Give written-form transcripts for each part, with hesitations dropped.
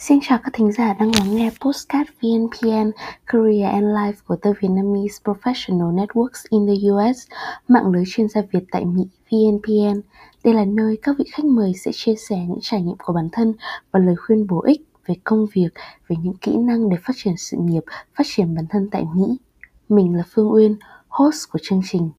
Xin chào các thính giả đang lắng nghe podcast VNPN Career and Life của tờ Vietnamese Professionals Network in the US, mạng lưới chuyên gia Việt tại Mỹ VNPN. Đây là nơi các vị khách mời sẽ chia sẻ những trải nghiệm của bản thân và lời khuyên bổ ích về công việc, về những kỹ năng để phát triển sự nghiệp, phát triển bản thân tại Mỹ. Mình là Phương Uyên, host của chương trình.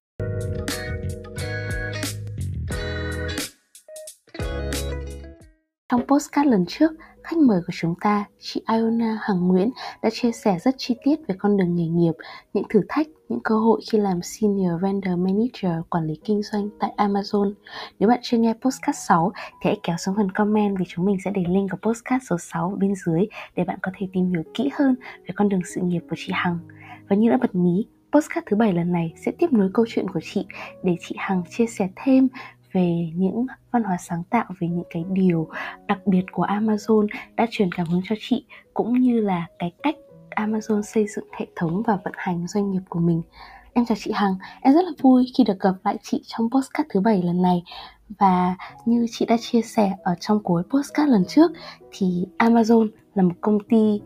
Trong podcast lần trước, khách mời của chúng ta, chị Ionah Hằng Nguyễn đã chia sẻ rất chi tiết về con đường nghề nghiệp, những thử thách, những cơ hội khi làm Senior Vendor Manager quản lý kinh doanh tại Amazon. Nếu bạn chưa nghe podcast 6 thì hãy kéo xuống phần comment vì chúng mình sẽ để link của podcast số 6 bên dưới để bạn có thể tìm hiểu kỹ hơn về con đường sự nghiệp của chị Hằng. Và như đã bật mí, podcast thứ 7 lần này sẽ tiếp nối câu chuyện của chị để chị Hằng chia sẻ thêm về những văn hóa sáng tạo, về những cái điều đặc biệt của Amazon đã truyền cảm hứng cho chị, cũng như là cái cách Amazon xây dựng hệ thống và vận hành doanh nghiệp của mình. Em chào chị Hằng, em rất là vui khi được gặp lại chị trong podcast thứ 7 lần này. Và như chị đã chia sẻ ở trong cuối podcast lần trước thì Amazon là một công ty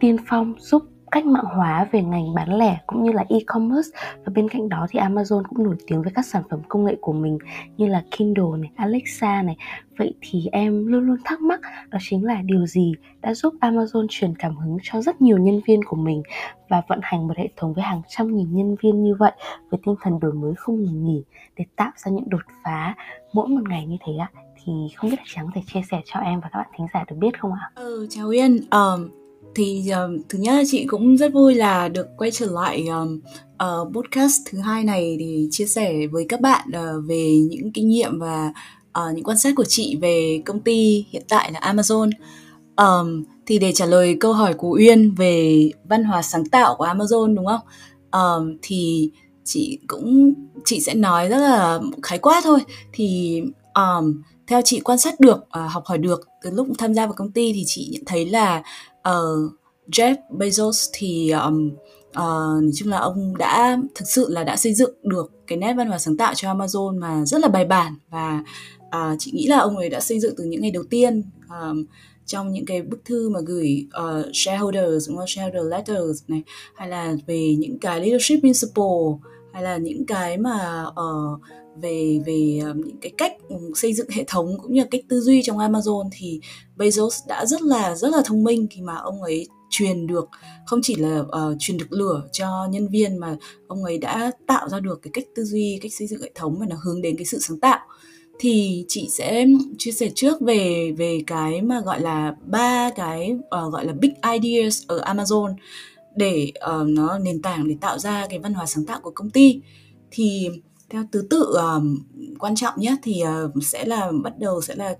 tiên phong giúp cách mạng hóa về ngành bán lẻ cũng như là e-commerce, và bên cạnh đó thì Amazon cũng nổi tiếng với các sản phẩm công nghệ của mình như là Kindle này, Alexa này. Vậy thì em luôn luôn thắc mắc đó chính là điều gì đã giúp Amazon truyền cảm hứng cho rất nhiều nhân viên của mình và vận hành một hệ thống với hàng trăm nghìn nhân viên như vậy với tinh thần đổi mới không ngừng nghỉ để tạo ra những đột phá mỗi một ngày như thế ạ? Thì không biết là chị có thể chia sẻ cho em và các bạn thính giả được biết không ạ? Chào Uyên. Thứ nhất là chị cũng rất vui là được quay trở lại podcast thứ hai này để chia sẻ với các bạn về những kinh nghiệm và những quan sát của chị về công ty hiện tại là Amazon. Thì để trả lời câu hỏi của Uyên về văn hóa sáng tạo của Amazon, đúng không? Thì chị sẽ nói rất là khái quát thôi. Thì theo chị quan sát được, học hỏi được từ lúc tham gia vào công ty thì chị nhận thấy là Jeff Bezos thì nói chung là ông đã thực sự là đã xây dựng được cái nét văn hóa sáng tạo cho Amazon mà rất là bài bản, và chị nghĩ là ông ấy đã xây dựng từ những ngày đầu tiên trong những cái bức thư mà gửi shareholders, đúng không? Shareholder letters này, hay là về những cái leadership principle, hay là những cái mà về những cái cách xây dựng hệ thống cũng như là cách tư duy trong Amazon, thì Bezos đã rất là thông minh khi mà ông ấy truyền được, không chỉ là truyền được lửa cho nhân viên, mà ông ấy đã tạo ra được cái cách tư duy, cách xây dựng hệ thống mà nó hướng đến cái sự sáng tạo. Thì chị sẽ chia sẻ trước về cái mà gọi là ba cái gọi là big ideas ở Amazon để nó nền tảng để tạo ra cái văn hóa sáng tạo của công ty. Thì theo thứ tự quan trọng nhất thì sẽ là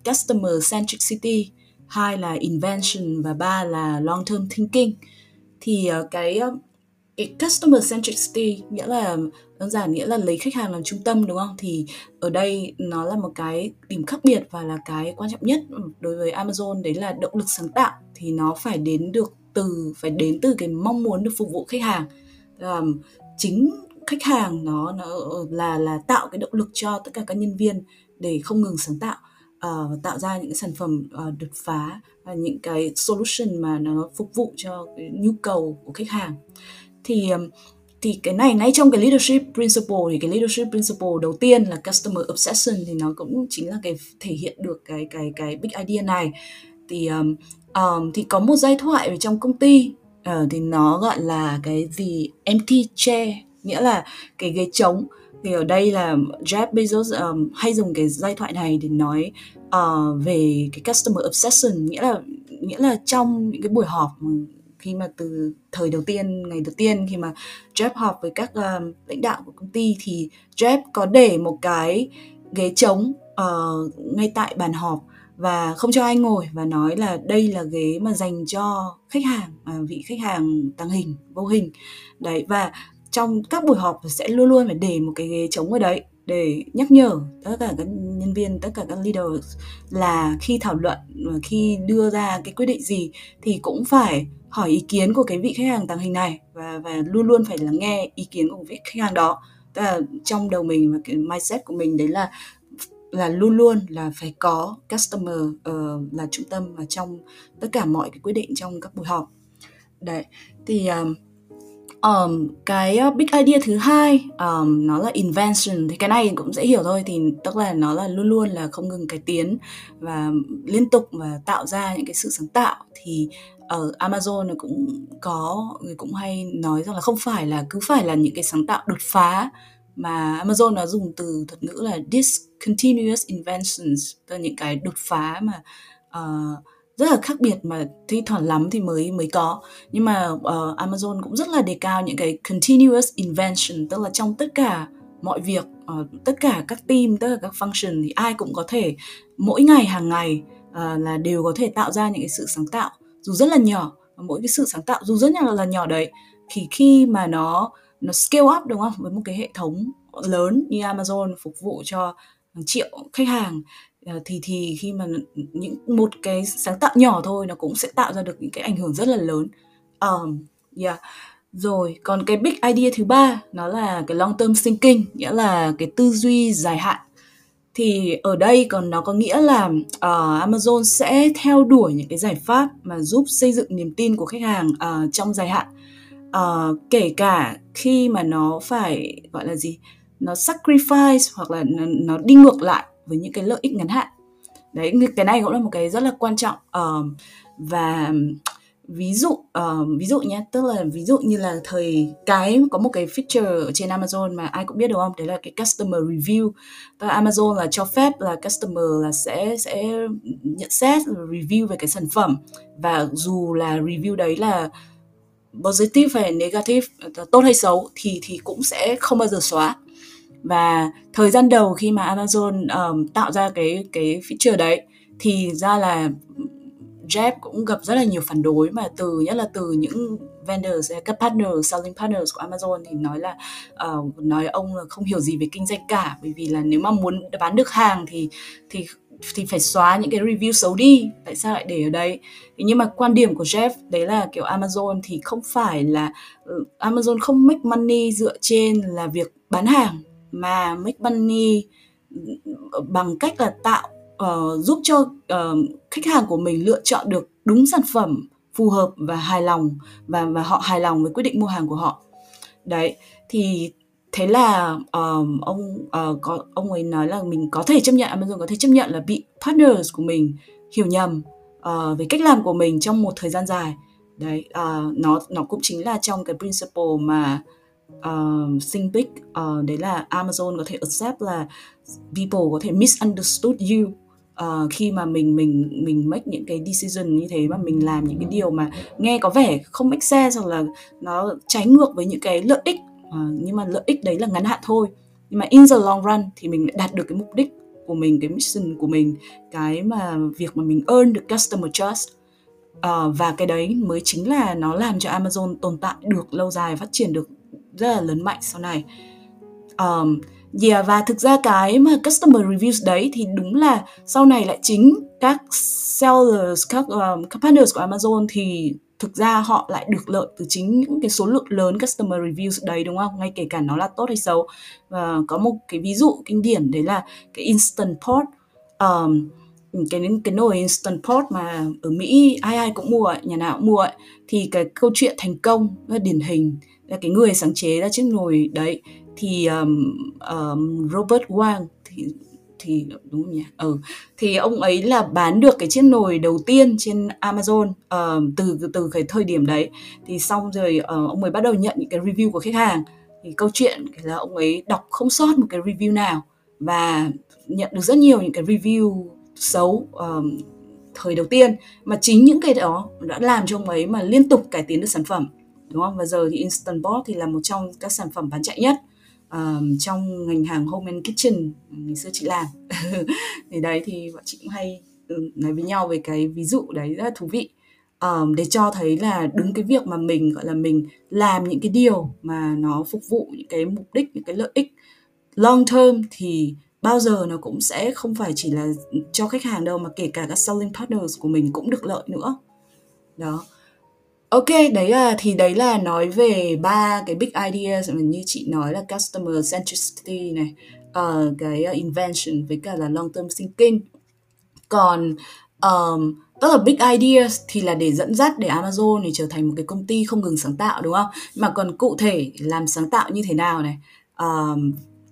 customer centricity, hai là invention, và ba là long term thinking. Thì cái customer centricity nghĩa là đơn giản nghĩa là lấy khách hàng làm trung tâm, đúng không? Thì ở đây nó là một cái điểm khác biệt và là cái quan trọng nhất đối với Amazon, đấy là động lực sáng tạo. Thì nó phải đến từ cái mong muốn được phục vụ khách hàng. Chính khách hàng nó là tạo cái động lực cho tất cả các nhân viên để không ngừng sáng tạo và tạo ra những cái sản phẩm đột phá và những cái solution mà nó phục vụ cho cái nhu cầu của khách hàng. Thì cái này ngay trong cái leadership principle, thì cái leadership principle đầu tiên là customer obsession, thì nó cũng chính là cái thể hiện được cái big idea này. Thì có một giai thoại ở trong công ty thì nó gọi là cái gì empty chair, nghĩa là cái ghế trống. Thì ở đây là Jeff Bezos hay dùng cái giai thoại này để nói về cái customer obsession, nghĩa là trong những cái buổi họp khi mà từ ngày đầu tiên khi mà Jeff họp với các lãnh đạo của công ty, thì Jeff có để một cái ghế trống ngay tại bàn họp và không cho ai ngồi, và nói là đây là ghế mà dành cho khách hàng, vị khách hàng tàng hình, vô hình đấy. Và trong các buổi họp sẽ luôn luôn phải để một cái ghế trống ở đấy để nhắc nhở tất cả các nhân viên, tất cả các leaders là khi thảo luận, khi đưa ra cái quyết định gì thì cũng phải hỏi ý kiến của cái vị khách hàng tàng hình này, và luôn luôn phải lắng nghe ý kiến của vị khách hàng đó. Tức là trong đầu mình và cái mindset của mình, đấy là là luôn luôn là phải có customer là trung tâm mà trong tất cả mọi cái quyết định trong các buổi họp. Đấy, thì cái big idea thứ hai nó là invention, thì cái này cũng dễ hiểu thôi, thì tức là nó là luôn luôn là không ngừng cải tiến và liên tục và tạo ra những cái sự sáng tạo. Thì ở Amazon cũng có người cũng hay nói rằng là không phải là cứ phải là những cái sáng tạo đột phá, mà Amazon nó dùng từ thuật ngữ là discontinuous inventions, tức là những cái đột phá mà rất là khác biệt mà thi thoảng lắm thì mới có. Nhưng mà Amazon cũng rất là đề cao những cái continuous invention, tức là trong tất cả mọi việc, tất cả các team, tất cả các function thì ai cũng có thể mỗi ngày hàng ngày là đều có thể tạo ra những cái sự sáng tạo dù rất là nhỏ. Mỗi cái sự sáng tạo dù rất là nhỏ đấy, thì khi mà nó scale up, đúng không, với một cái hệ thống lớn như Amazon phục vụ cho hàng triệu khách hàng, thì khi mà những một cái sáng tạo nhỏ thôi nó cũng sẽ tạo ra được những cái ảnh hưởng rất là lớn. Rồi còn cái big idea thứ ba nó là cái long term thinking, nghĩa là cái tư duy dài hạn. Thì ở đây còn nó có nghĩa là Amazon sẽ theo đuổi những cái giải pháp mà giúp xây dựng niềm tin của khách hàng trong dài hạn, kể cả khi mà nó phải gọi là gì, nó sacrifice hoặc là nó đi ngược lại với những cái lợi ích ngắn hạn. Đấy, cái này cũng là một cái rất là quan trọng. Và ví dụ nhé, tức là ví dụ như là có một cái feature ở trên Amazon mà ai cũng biết đúng không, đấy là cái customer review. Tức là Amazon là cho phép là customer là sẽ nhận xét review về cái sản phẩm, và dù là review đấy là positive hay negative, tốt hay xấu, thì cũng sẽ không bao giờ xóa. Và thời gian đầu khi mà Amazon tạo ra cái feature đấy thì ra là Jeff cũng gặp rất là nhiều phản đối, mà nhất là từ những vendors, các partners, selling partners của Amazon, thì nói ông là không hiểu gì về kinh doanh cả, bởi vì là nếu mà muốn bán được hàng thì phải xóa những cái review xấu đi, tại sao lại để ở đấy. Nhưng mà quan điểm của Jeff đấy là kiểu Amazon thì không phải là Amazon không make money dựa trên là việc bán hàng, mà make money bằng cách là tạo giúp cho khách hàng của mình lựa chọn được đúng sản phẩm phù hợp và hài lòng, và họ hài lòng với quyết định mua hàng của họ. Đấy, thì thế là ông ấy nói là mình có thể chấp nhận, Amazon có thể chấp nhận là bị partners của mình hiểu nhầm về cách làm của mình trong một thời gian dài. Đấy, nó cũng chính là trong cái principle mà think big, đấy là Amazon có thể accept là people có thể misunderstood you khi mà mình make những cái decision như thế, mà mình làm những cái điều mà nghe có vẻ không make sense, hoặc là nó trái ngược với những cái lợi ích, nhưng mà lợi ích đấy là ngắn hạn thôi, nhưng mà in the long run thì mình đạt được cái mục đích của mình, cái mission của mình, cái mà việc mà mình earn được customer trust. Và cái đấy mới chính là nó làm cho Amazon tồn tại được lâu dài, phát triển được rất là lớn mạnh sau này. Và thực ra cái mà customer reviews đấy thì đúng là sau này lại chính các sellers, các partners của Amazon thì thực ra họ lại được lợi từ chính những cái số lượng lớn customer reviews đấy, đúng không? Ngay kể cả nó là tốt hay xấu. Và có một cái ví dụ kinh điển đấy là cái Instant Pot, cái nồi Instant Pot mà ở Mỹ ai cũng mua, nhà nào cũng mua ấy. Thì cái câu chuyện thành công rất điển hình là cái người sáng chế ra chiếc nồi đấy thì Robert Wang thì đúng không nhỉ? Thì ông ấy là bán được cái chiếc nồi đầu tiên trên Amazon từ cái thời điểm đấy. Thì xong rồi ông ấy bắt đầu nhận những cái review của khách hàng. Thì câu chuyện là ông ấy đọc không sót một cái review nào và nhận được rất nhiều những cái review xấu thời đầu tiên, mà chính những cái đó đã làm cho ông ấy mà liên tục cải tiến được sản phẩm, đúng không? Và giờ thì Instant Pot thì là một trong các sản phẩm bán chạy nhất trong ngành hàng home and kitchen ngày xưa chị làm. Thì đấy, thì bọn chị cũng hay nói với nhau về cái ví dụ đấy, rất là thú vị, để cho thấy là đứng cái việc mà mình gọi là mình làm những cái điều mà nó phục vụ những cái mục đích, những cái lợi ích long term thì bao giờ nó cũng sẽ không phải chỉ là cho khách hàng đâu, mà kể cả các selling partners của mình cũng được lợi nữa. Đó. Ok, đấy là nói về ba cái big ideas như chị nói là customer centricity này, cái invention với cả là long term thinking. Còn tức là big ideas thì là để dẫn dắt để Amazon thì trở thành một cái công ty không ngừng sáng tạo, đúng không? Mà còn cụ thể làm sáng tạo như thế nào này,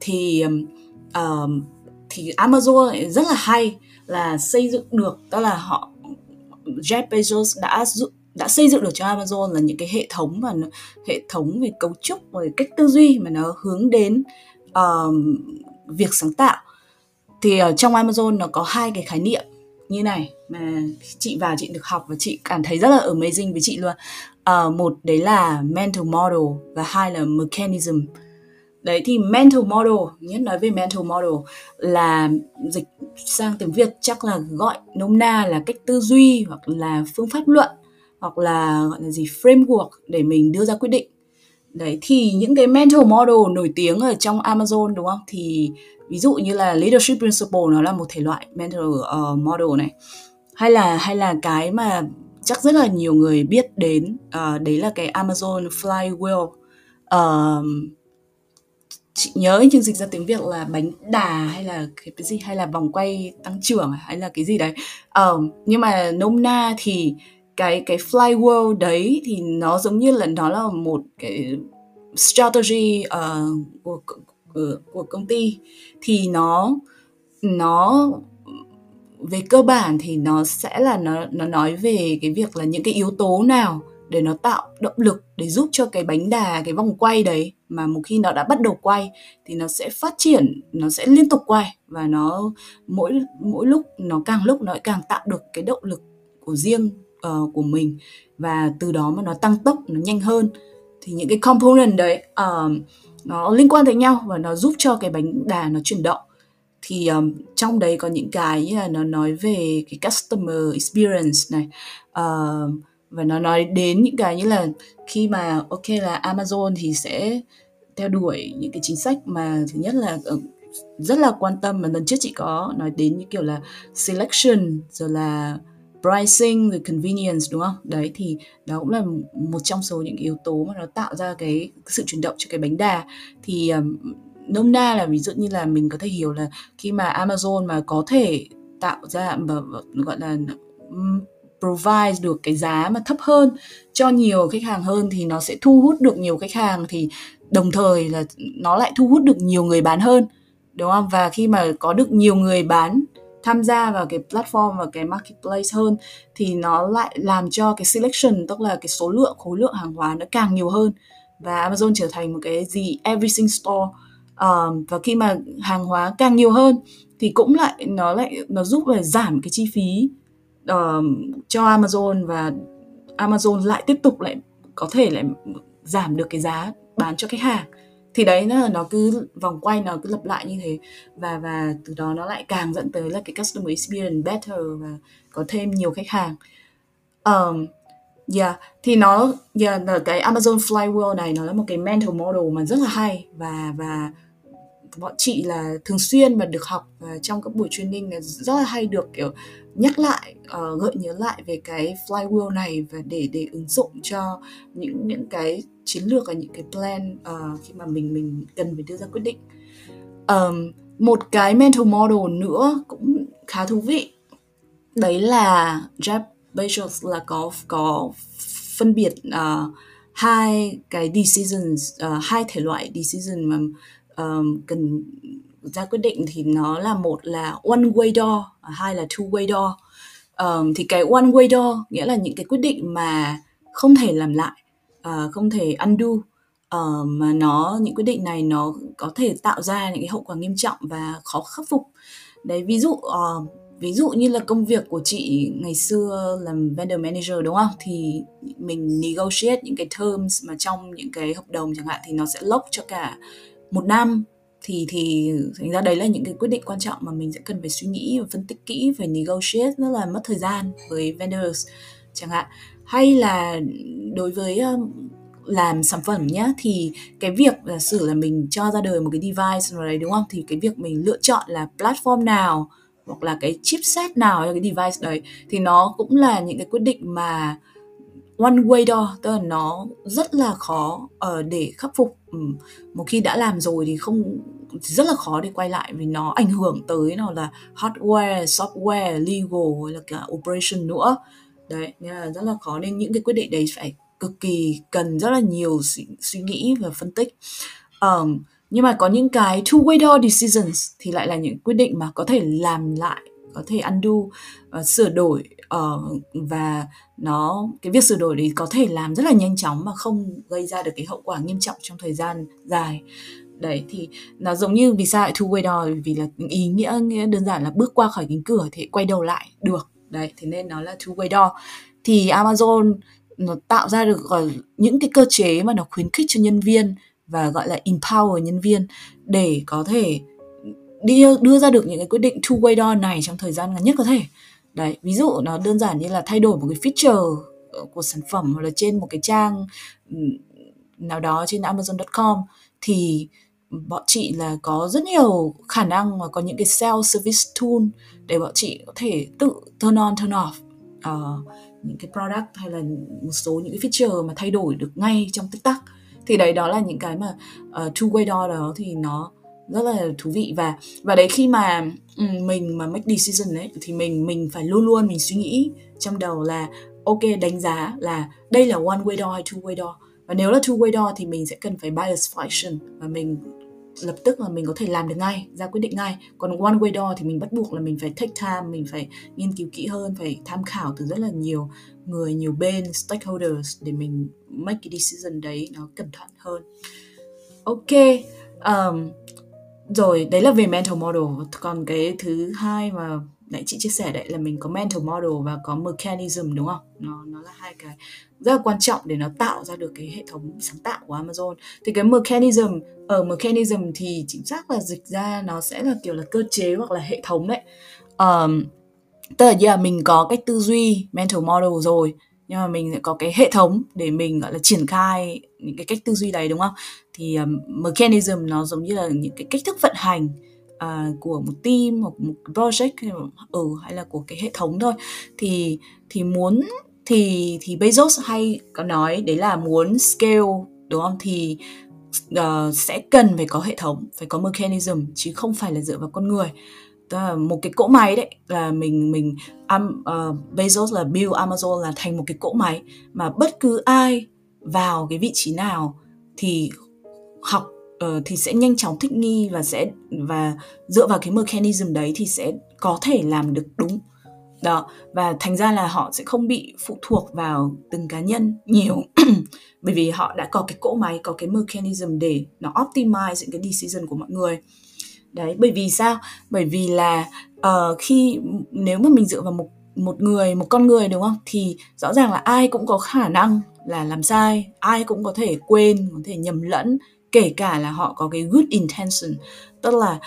thì Amazon rất là hay là xây dựng được, đó là họ Jeff Bezos đã xây dựng được cho Amazon là những cái hệ thống về cấu trúc, về cách tư duy mà nó hướng đến việc sáng tạo. Thì ở trong Amazon nó có hai cái khái niệm như này mà chị vào chị được học và chị cảm thấy rất là amazing với chị luôn. Một đấy là mental model và hai là mechanism. Đấy thì mental model, nhất nói về mental model là dịch sang tiếng Việt chắc là gọi nôm na là cách tư duy hoặc là phương pháp luận hoặc là gọi là gì framework để mình đưa ra quyết định. Đấy thì những cái mental model nổi tiếng ở trong Amazon, đúng không? Thì ví dụ như là leadership principle nó là một thể loại mental model này, hay là cái mà chắc rất là nhiều người biết đến, đấy là cái Amazon flywheel. Chị nhớ chương dịch ra tiếng Việt là bánh đà hay là cái gì, hay là vòng quay tăng trưởng hay là cái gì đấy. Nhưng mà nôm na thì cái flywheel đấy thì nó giống như là nó là một cái strategy của công ty. Thì nó về cơ bản thì nó sẽ là nó nói về cái việc là những cái yếu tố nào để nó tạo động lực để giúp cho cái bánh đà, cái vòng quay đấy mà một khi nó đã bắt đầu quay thì nó sẽ phát triển, nó sẽ liên tục quay và nó mỗi lúc nó càng tạo được cái động lực của riêng của mình, và từ đó mà nó tăng tốc, nó nhanh hơn. Thì những cái component đấy nó liên quan tới nhau và nó giúp cho cái bánh đà nó chuyển động. Thì trong đấy có những cái như là nó nói về cái customer experience này, và nó nói đến những cái như là khi mà ok là Amazon thì sẽ theo đuổi những cái chính sách mà thứ nhất là rất là quan tâm, mà lần trước chị có nói đến như kiểu là selection rồi là pricing rồi convenience, đúng không? Đấy thì đó cũng là một trong số những yếu tố mà nó tạo ra cái sự chuyển động cho cái bánh đà. Thì nôm na là ví dụ như là mình có thể hiểu là khi mà Amazon mà có thể tạo ra gọi là provide được cái giá mà thấp hơn cho nhiều khách hàng hơn thì nó sẽ thu hút được nhiều khách hàng, thì đồng thời là nó lại thu hút được nhiều người bán hơn, đúng không? Và khi mà có được nhiều người bán tham gia vào cái platform và cái marketplace hơn thì nó lại làm cho cái selection, tức là cái số lượng, khối lượng hàng hóa nó càng nhiều hơn, và Amazon trở thành một cái gì everything store. Và khi mà hàng hóa càng nhiều hơn thì cũng nó giúp là giảm cái chi phí cho Amazon, và Amazon lại tiếp tục lại có thể lại giảm được cái giá bán cho khách hàng. Thì đấy nó cứ vòng quay, nó cứ lặp lại như thế, và từ đó nó lại càng dẫn tới là cái customer experience better và có thêm nhiều khách hàng. Thì cái Amazon flywheel này nó là một cái mental model mà rất là hay, và bọn chị là thường xuyên mà được học trong các buổi training là rất là hay được kiểu nhắc lại, gợi nhớ lại về cái flywheel này, và để ứng dụng cho những cái chiến lược và những cái plan khi mà mình cần phải đưa ra quyết định. Một cái mental model nữa cũng khá thú vị, đấy là Jeff Bezos là có phân biệt hai cái decisions, hai thể loại decision mà cần ra quyết định. Thì nó là, một là one way door, hai là two way door. Thì cái one way door nghĩa là những cái quyết định mà không thể làm lại, không thể undo, mà những quyết định này nó có thể tạo ra những cái hậu quả nghiêm trọng và khó khắc phục. Đấy, ví dụ như là công việc của chị ngày xưa làm vendor manager, đúng không? Thì mình negotiate những cái terms mà trong những cái hợp đồng chẳng hạn, thì nó sẽ lock cho cả 1 năm. Thì thành ra đấy là những cái quyết định quan trọng mà mình sẽ cần phải suy nghĩ và phân tích kỹ, phải negotiate, rất là mất thời gian với vendors chẳng hạn. Hay là đối với làm sản phẩm nhá, thì cái việc giả sử là mình cho ra đời một cái device nào đấy, đúng không? Thì cái việc mình lựa chọn là platform nào hoặc là cái chipset nào cho cái device đấy, thì nó cũng là những cái quyết định mà one way door, tức là nó rất là khó để khắc phục. Một khi đã làm rồi thì không rất là khó để quay lại vì nó ảnh hưởng tới nào là hardware, software, legal hay là cả operation nữa. Đấy, nên là rất là khó, nên những cái quyết định đấy phải cực kỳ cần rất là nhiều suy nghĩ và phân tích. Nhưng mà có những cái two-way decisions thì lại là những quyết định mà có thể làm lại, có thể undo, sửa đổi, và nó cái việc sửa đổi đấy có thể làm rất là nhanh chóng mà không gây ra được cái hậu quả nghiêm trọng trong thời gian dài. Đấy, thì nó giống như vì sao lại two-way door, vì là ý nghĩa đơn giản là bước qua khỏi cánh cửa thì quay đầu lại được. Đấy, thế nên nó là two-way door. Thì Amazon nó tạo ra được những cái cơ chế mà nó khuyến khích cho nhân viên và gọi là empower nhân viên để có thể đưa ra được những cái quyết định two-way door này trong thời gian ngắn nhất có thể. Đấy, ví dụ nó đơn giản như là thay đổi một cái feature của sản phẩm hoặc là trên một cái trang nào đó trên Amazon.com thì bọn chị là có rất nhiều khả năng mà có những cái self-service tool để bọn chị có thể tự turn on, turn off những cái product hay là một số những cái feature mà thay đổi được ngay trong tích tắc. Thì đấy, đó là những cái mà two-way door đó thì nó rất là thú vị. Và đấy, khi mà mình mà make decision ấy thì mình phải luôn luôn mình suy nghĩ trong đầu là ok, đánh giá là đây là one-way door hay two-way door. Và nếu là two-way door thì mình sẽ cần phải bias fraction và mình lập tức là mình có thể làm được ngay, ra quyết định ngay. Còn one-way door thì mình bắt buộc là mình phải take time, mình phải nghiên cứu kỹ hơn, phải tham khảo từ rất là nhiều người, nhiều bên, stakeholders để mình make cái decision đấy nó cẩn thận hơn. Ok, rồi đấy là về mental model. Còn cái thứ hai mà nãy chị chia sẻ đấy là mình có mental model và có mechanism, đúng không? Nó là hai cái rất là quan trọng để nó tạo ra được cái hệ thống sáng tạo của Amazon. Thì cái mechanism, ở mechanism thì chính xác là dịch ra nó sẽ là kiểu là cơ chế hoặc là hệ thống đấy. Tức là như là mình có cái tư duy mental model rồi, nhưng mà mình sẽ có cái hệ thống để mình gọi là triển khai những cái cách tư duy đấy, đúng không? Thì mechanism nó giống như là những cái cách thức vận hành của một team hoặc một project hay là của cái hệ thống thôi. Thì Bezos hay có nói đấy là muốn scale, đúng không? Thì sẽ cần phải có hệ thống, phải có mechanism chứ không phải là dựa vào con người. Tức là một cái cỗ máy đấy, là Bezos là build Amazon là thành một cái cỗ máy mà bất cứ ai vào cái vị trí nào thì học thì sẽ nhanh chóng thích nghi và dựa vào cái mechanism đấy thì sẽ có thể làm được đúng. Đó, và thành ra là họ sẽ không bị phụ thuộc vào từng cá nhân nhiều bởi vì họ đã có cái cỗ máy, có cái mechanism để nó optimize những cái decision của mọi người. Đấy, bởi vì sao? Bởi vì là nếu mà mình dựa vào một con người, đúng không? Thì rõ ràng là ai cũng có khả năng là làm sai, ai cũng có thể quên, có thể nhầm lẫn, kể cả là họ có cái good intention. Tức là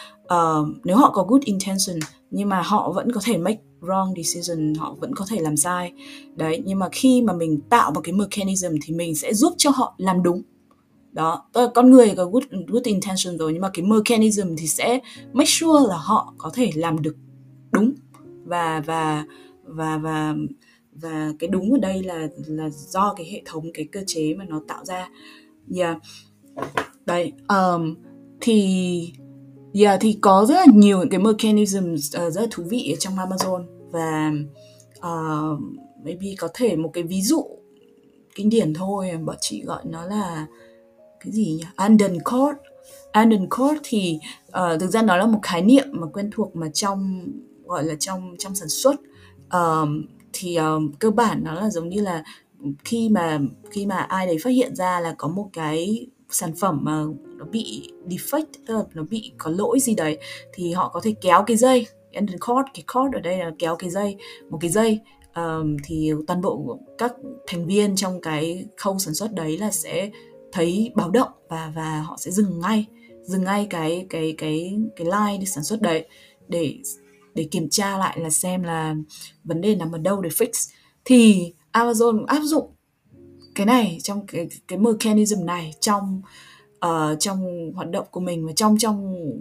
nếu họ có good intention nhưng mà họ vẫn có thể make wrong decision, họ vẫn có thể làm sai. Đấy, nhưng mà khi mà mình tạo một cái mechanism thì mình sẽ giúp cho họ làm đúng. Đó, con người có good intention rồi nhưng mà cái mechanism thì sẽ make sure là họ có thể làm được đúng. Và cái đúng ở đây là do cái hệ thống, cái cơ chế mà nó tạo ra. Đấy, thì có rất là nhiều những cái mechanism rất là thú vị ở trong Amazon. Và maybe có thể một cái ví dụ kinh điển thôi, bọn chị gọi nó là cái gì nhỉ? Instant Pot thì thực ra nó là một khái niệm mà quen thuộc mà trong gọi là trong sản xuất. Cơ bản nó là giống như là khi mà ai đấy phát hiện ra là có một cái sản phẩm mà nó bị defect, tức là nó bị có lỗi gì đấy, thì họ có thể kéo cái dây instant cord, cái cord ở đây là kéo cái dây, một cái dây, thì toàn bộ các thành viên trong cái khâu sản xuất đấy là sẽ thấy báo động và họ sẽ dừng ngay cái line sản xuất đấy để kiểm tra lại là xem là vấn đề nằm ở đâu để fix. Thì Amazon áp dụng cái này trong cái mechanism này trong hoạt động của mình và trong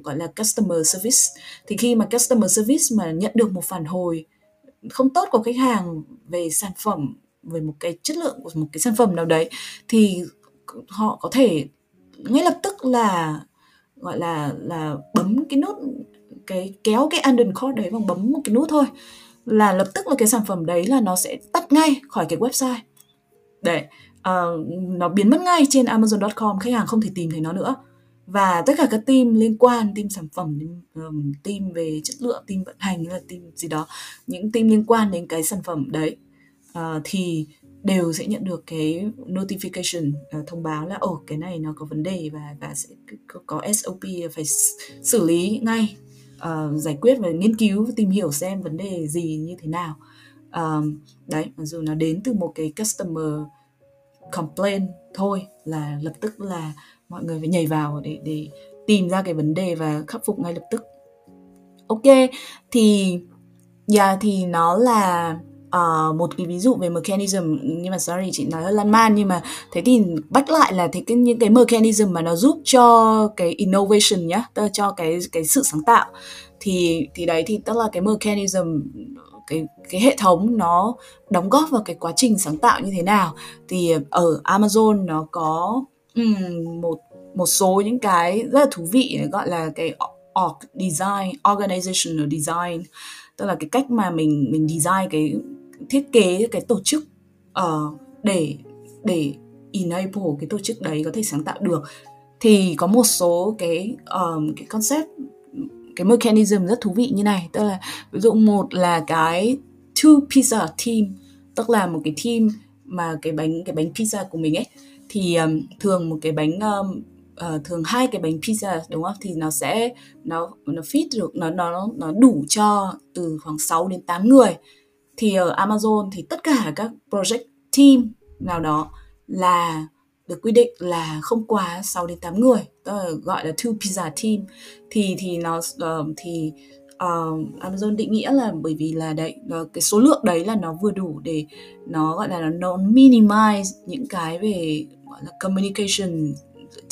gọi là customer service. Thì khi mà customer service mà nhận được một phản hồi không tốt của khách hàng về sản phẩm, về một cái chất lượng của một cái sản phẩm nào đấy, thì họ có thể ngay lập tức là gọi là bấm cái nút, cái kéo cái undercord đấy và bấm một cái nút thôi là lập tức là cái sản phẩm đấy là nó sẽ tắt ngay khỏi cái website để nó biến mất ngay trên Amazon.com, khách hàng không thể tìm thấy nó nữa. Và tất cả các team liên quan, team sản phẩm, team về chất lượng, team vận hành, là team gì đó, những team liên quan đến cái sản phẩm đấy thì đều sẽ nhận được cái notification, thông báo là cái này nó có vấn đề và sẽ có SOP phải xử lý ngay, giải quyết và nghiên cứu và tìm hiểu xem vấn đề gì như thế nào. Đấy, mặc dù nó đến từ một cái customer complaint thôi là lập tức là mọi người phải nhảy vào để tìm ra cái vấn đề và khắc phục ngay lập tức. Ok, thì nó là một cái ví dụ về mechanism, nhưng mà sorry chị nói hơi lan man, nhưng mà thế thì bắt lại là thế những cái mechanism mà nó giúp cho cái innovation nhá, tức là cho cái sự sáng tạo thì đấy, thì tức là cái mechanism, cái hệ thống nó đóng góp vào cái quá trình sáng tạo như thế nào. Thì ở Amazon nó có một số những cái rất là thú vị gọi là cái org design, organizational design, tức là cái cách mà mình design cái thiết kế cái tổ chức để enable cái tổ chức đấy có thể sáng tạo được. Thì có một số cái concept, cái mechanism rất thú vị như này, tức là ví dụ một là cái two pizza team, tức là một cái team mà cái bánh pizza của mình ấy thì thường một cái bánh thường hai cái bánh pizza, đúng không? Thì nó sẽ nó fit được, nó đủ cho từ khoảng 6 đến 8 người. Thì ở Amazon thì tất cả các project team nào đó là được quy định là không quá 6 đến 8 người, tức là gọi là two pizza team. Thì nó Amazon định nghĩa là bởi vì là đấy, cái số lượng đấy là nó vừa đủ để nó gọi là nó minimize những cái về gọi là communication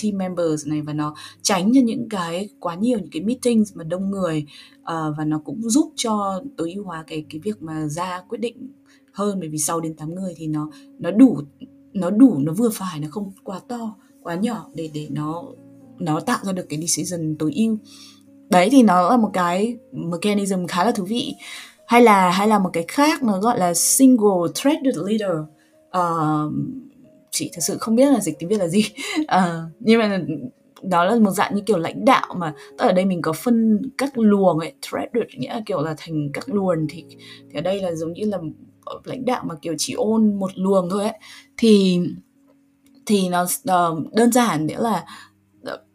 team members này, và nó tránh cho những cái quá nhiều những cái meetings mà đông người, và nó cũng giúp cho tối ưu hóa cái việc mà ra quyết định hơn, bởi vì 6 đến 8 người thì nó đủ, nó vừa phải, nó không quá to, quá nhỏ để nó tạo ra được cái decision tối ưu. Đấy, thì nó là một cái mechanism khá là thú vị. Hay là một cái khác nó gọi là single-threaded leader. Chị thật sự không biết là dịch tiếng Việt là gì. Nhưng mà đó là một dạng như kiểu lãnh đạo mà, tức ở đây mình có phân các luồng ấy, threaded nghĩa là kiểu là thành các luồng, thì ở đây là giống như là lãnh đạo mà kiểu chỉ ôn một luồng thôi ấy. Thì nó đơn giản nghĩa là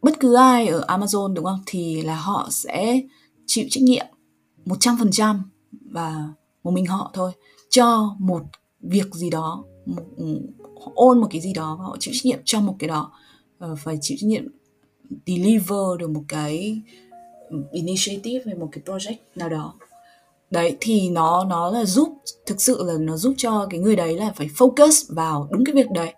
bất cứ ai ở Amazon, đúng không, thì là họ sẽ chịu trách nhiệm 100% và một mình họ thôi cho một việc gì đó, họ ôn một cái gì đó và họ chịu trách nhiệm cho một cái đó, phải chịu trách nhiệm deliver được một cái initiative hay một cái project nào đó. Đấy, thì nó là giúp, thực sự là nó giúp cho cái người đấy là phải focus vào đúng cái việc đấy,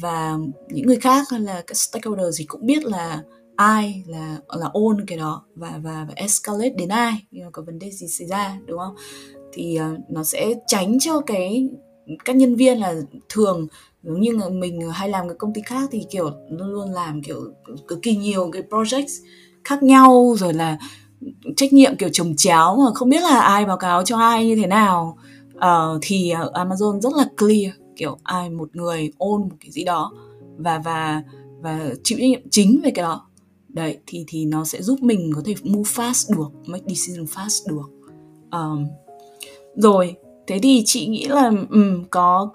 và những người khác là các stakeholders thì cũng biết là ai là own cái đó và escalate đến ai có vấn đề gì xảy ra, đúng không? Thì nó sẽ tránh cho các nhân viên là thường, giống như mình hay làm cái công ty khác thì kiểu luôn luôn làm kiểu cực kỳ nhiều cái project khác nhau, rồi là trách nhiệm kiểu chồng chéo mà không biết là ai báo cáo cho ai như thế nào. Thì Amazon rất là clear, kiểu ai một người ôn một cái gì đó và chịu trách nhiệm chính về cái đó. Đấy, thì nó sẽ giúp mình có thể move fast được, make decision fast được. Rồi, thế thì chị nghĩ là có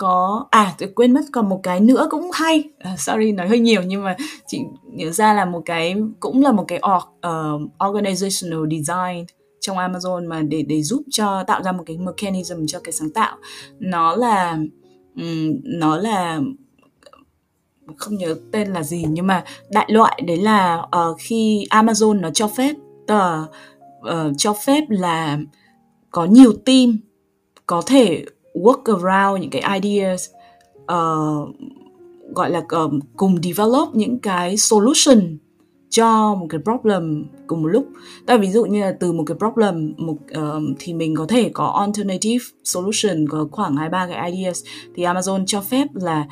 tôi quên mất còn một cái nữa cũng hay. Sorry nói hơi nhiều, nhưng mà chị nhớ ra là một cái, cũng là một cái organizational design trong Amazon mà để giúp cho tạo ra một cái mechanism cho cái sáng tạo. Nó là không nhớ tên là gì, nhưng mà đại loại đấy là khi Amazon nó cho phép là có nhiều team có thể work around những cái ideas, gọi là cùng develop những cái solution cho một cái problem cùng một lúc. Tại ví dụ như là từ một cái problem thì mình có thể có alternative solution, có khoảng 2-3 cái ideas. Thì Amazon cho phép là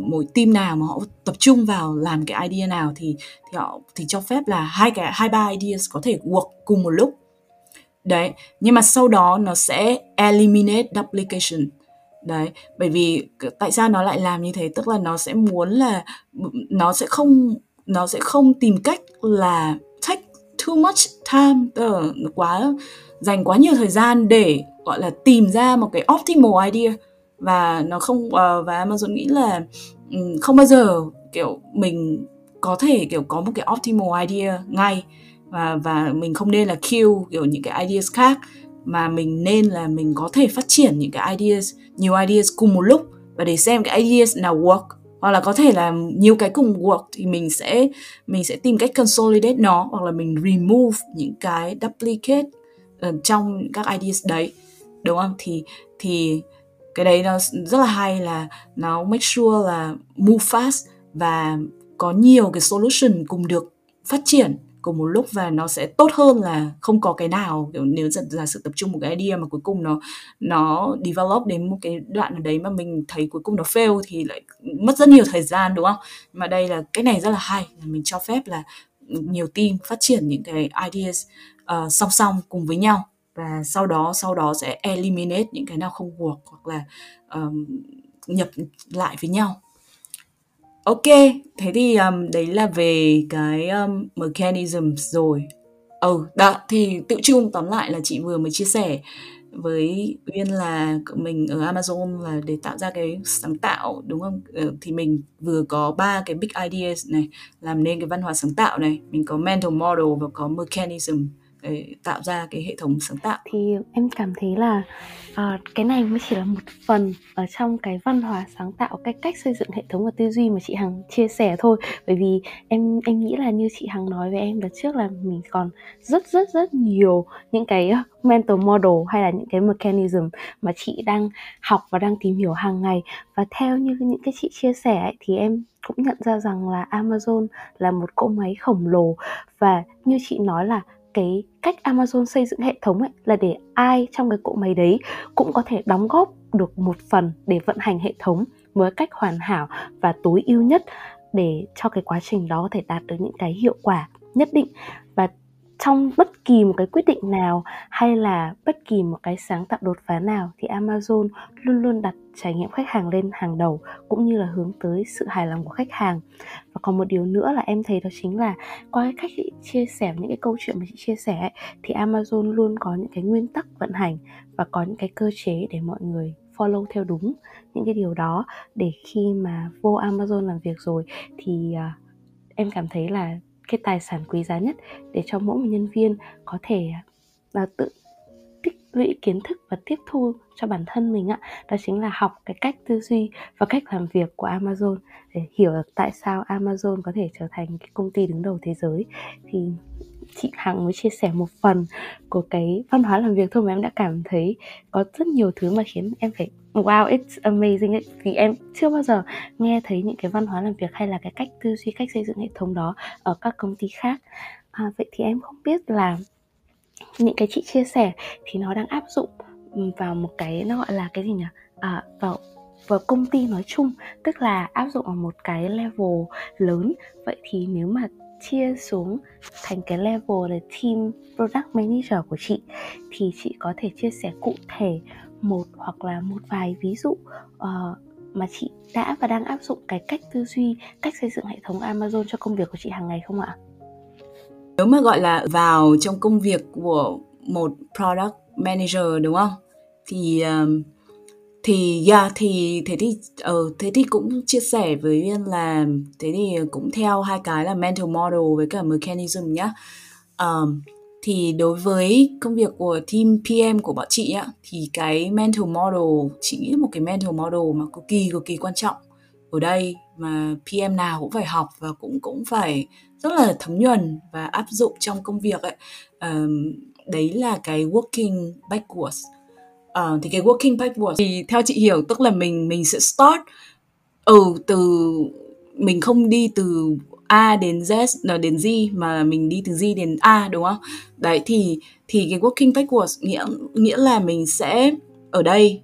mỗi team nào mà họ tập trung vào làm cái idea nào thì họ thì cho phép là 2-3 ideas có thể work cùng một lúc. Đấy, nhưng mà sau đó nó sẽ eliminate duplication. Đấy, bởi vì tại sao nó lại làm như thế? Tức là nó sẽ muốn là nó sẽ không tìm cách là take too much time, dành quá nhiều thời gian để gọi là tìm ra một cái optimal idea, và nó không và Amazon nghĩ là không bao giờ kiểu mình có thể kiểu có một cái optimal idea ngay, và mình không nên là kill kiểu những cái ideas khác, mà mình nên là mình có thể phát triển những cái ideas, nhiều ideas cùng một lúc, và để xem cái ideas nào work, hoặc là có thể là nhiều cái cùng work thì mình sẽ tìm cách consolidate nó, hoặc là mình remove những cái duplicate trong các ideas đấy, đúng không? Thì cái đấy nó rất là hay, là nó make sure là move fast và có nhiều cái solution cùng được phát triển cùng một lúc, và nó sẽ tốt hơn là không có cái nào kiểu nếu giả sử tập trung một cái idea mà cuối cùng nó develop đến một cái đoạn ở đấy mà mình thấy cuối cùng nó fail thì lại mất rất nhiều thời gian, đúng không? Mà đây là cái này rất là hay, mình cho phép là nhiều team phát triển những cái ideas song song cùng với nhau, và sau đó sẽ eliminate những cái nào không work, hoặc là nhập lại với nhau. Ok, thế thì đấy là về cái mechanism rồi. Đó, thì tự chung tóm lại là chị vừa mới chia sẻ với Uyên là mình ở Amazon là để tạo ra cái sáng tạo, đúng không? Thì mình vừa có 3 cái big ideas này, làm nên cái văn hóa sáng tạo này, mình có mental model và có mechanism để tạo ra cái hệ thống sáng tạo. Thì em cảm thấy là cái này mới chỉ là một phần ở trong cái văn hóa sáng tạo, cái cách xây dựng hệ thống và tư duy mà chị Hằng chia sẻ thôi. Bởi vì em nghĩ là như chị Hằng nói với em đợt trước là mình còn rất nhiều những cái mental model hay là những cái mechanism mà chị đang học và đang tìm hiểu hàng ngày. Và theo như những cái chị chia sẻ ấy, thì em cũng nhận ra rằng là Amazon là một cỗ máy khổng lồ, và như chị nói là cái cách Amazon xây dựng hệ thống ấy là để ai trong cái cỗ máy đấy cũng có thể đóng góp được một phần để vận hành hệ thống với cách hoàn hảo và tối ưu nhất, để cho cái quá trình đó có thể đạt được những cái hiệu quả nhất định. Và trong bất kỳ một cái quyết định nào hay là bất kỳ một cái sáng tạo đột phá nào thì Amazon luôn luôn đặt trải nghiệm khách hàng lên hàng đầu, cũng như là hướng tới sự hài lòng của khách hàng. Và còn một điều nữa là em thấy đó chính là qua cái cách chị chia sẻ, những cái câu chuyện mà chị chia sẻ ấy, thì Amazon luôn có những cái nguyên tắc vận hành và có những cái cơ chế để mọi người follow theo đúng những cái điều đó, để khi mà vô Amazon làm việc rồi thì em cảm thấy là cái tài sản quý giá nhất để cho mỗi một nhân viên có thể là tự tích lũy kiến thức và tiếp thu cho bản thân mình ạ. Đó chính là học cái cách tư duy và cách làm việc của Amazon, để hiểu được tại sao Amazon có thể trở thành cái công ty đứng đầu thế giới. Thì chị Hằng mới chia sẻ một phần của cái văn hóa làm việc thôi mà em đã cảm thấy có rất nhiều thứ mà khiến em phải wow, it's amazing ấy. Vì em chưa bao giờ nghe thấy những cái văn hóa làm việc hay là cái cách tư duy, cách xây dựng hệ thống đó ở các công ty khác. Vậy thì em không biết là những cái chị chia sẻ thì nó đang áp dụng vào một cái, nó gọi là cái gì nhỉ, vào công ty nói chung, tức là áp dụng ở một cái level lớn. Vậy thì nếu mà chia xuống thành cái level là team product manager của chị, thì chị có thể chia sẻ cụ thể một hoặc là một vài ví dụ mà chị đã và đang áp dụng cái cách tư duy, cách xây dựng hệ thống Amazon cho công việc của chị hàng ngày không ạ? Nếu mà gọi là vào trong công việc của một product manager, đúng không? Thì cũng chia sẻ với Uyên là thế thì cũng theo hai cái là mental model với cả mechanism nhá. Thì đối với công việc của team PM của bọn chị á, thì cái mental model, chị nghĩ một cái mental model mà cực kỳ quan trọng ở đây, mà PM nào cũng phải học và cũng phải rất là thấm nhuần và áp dụng trong công việc ấy. Đấy là cái working backwards. Thì cái working backwards thì theo chị hiểu tức là mình sẽ start từ, mình không đi từ A đến Z, đến Z mà mình đi từ Z đến A, đúng không? Đấy, thì cái working backwards nghĩa là mình sẽ ở đây,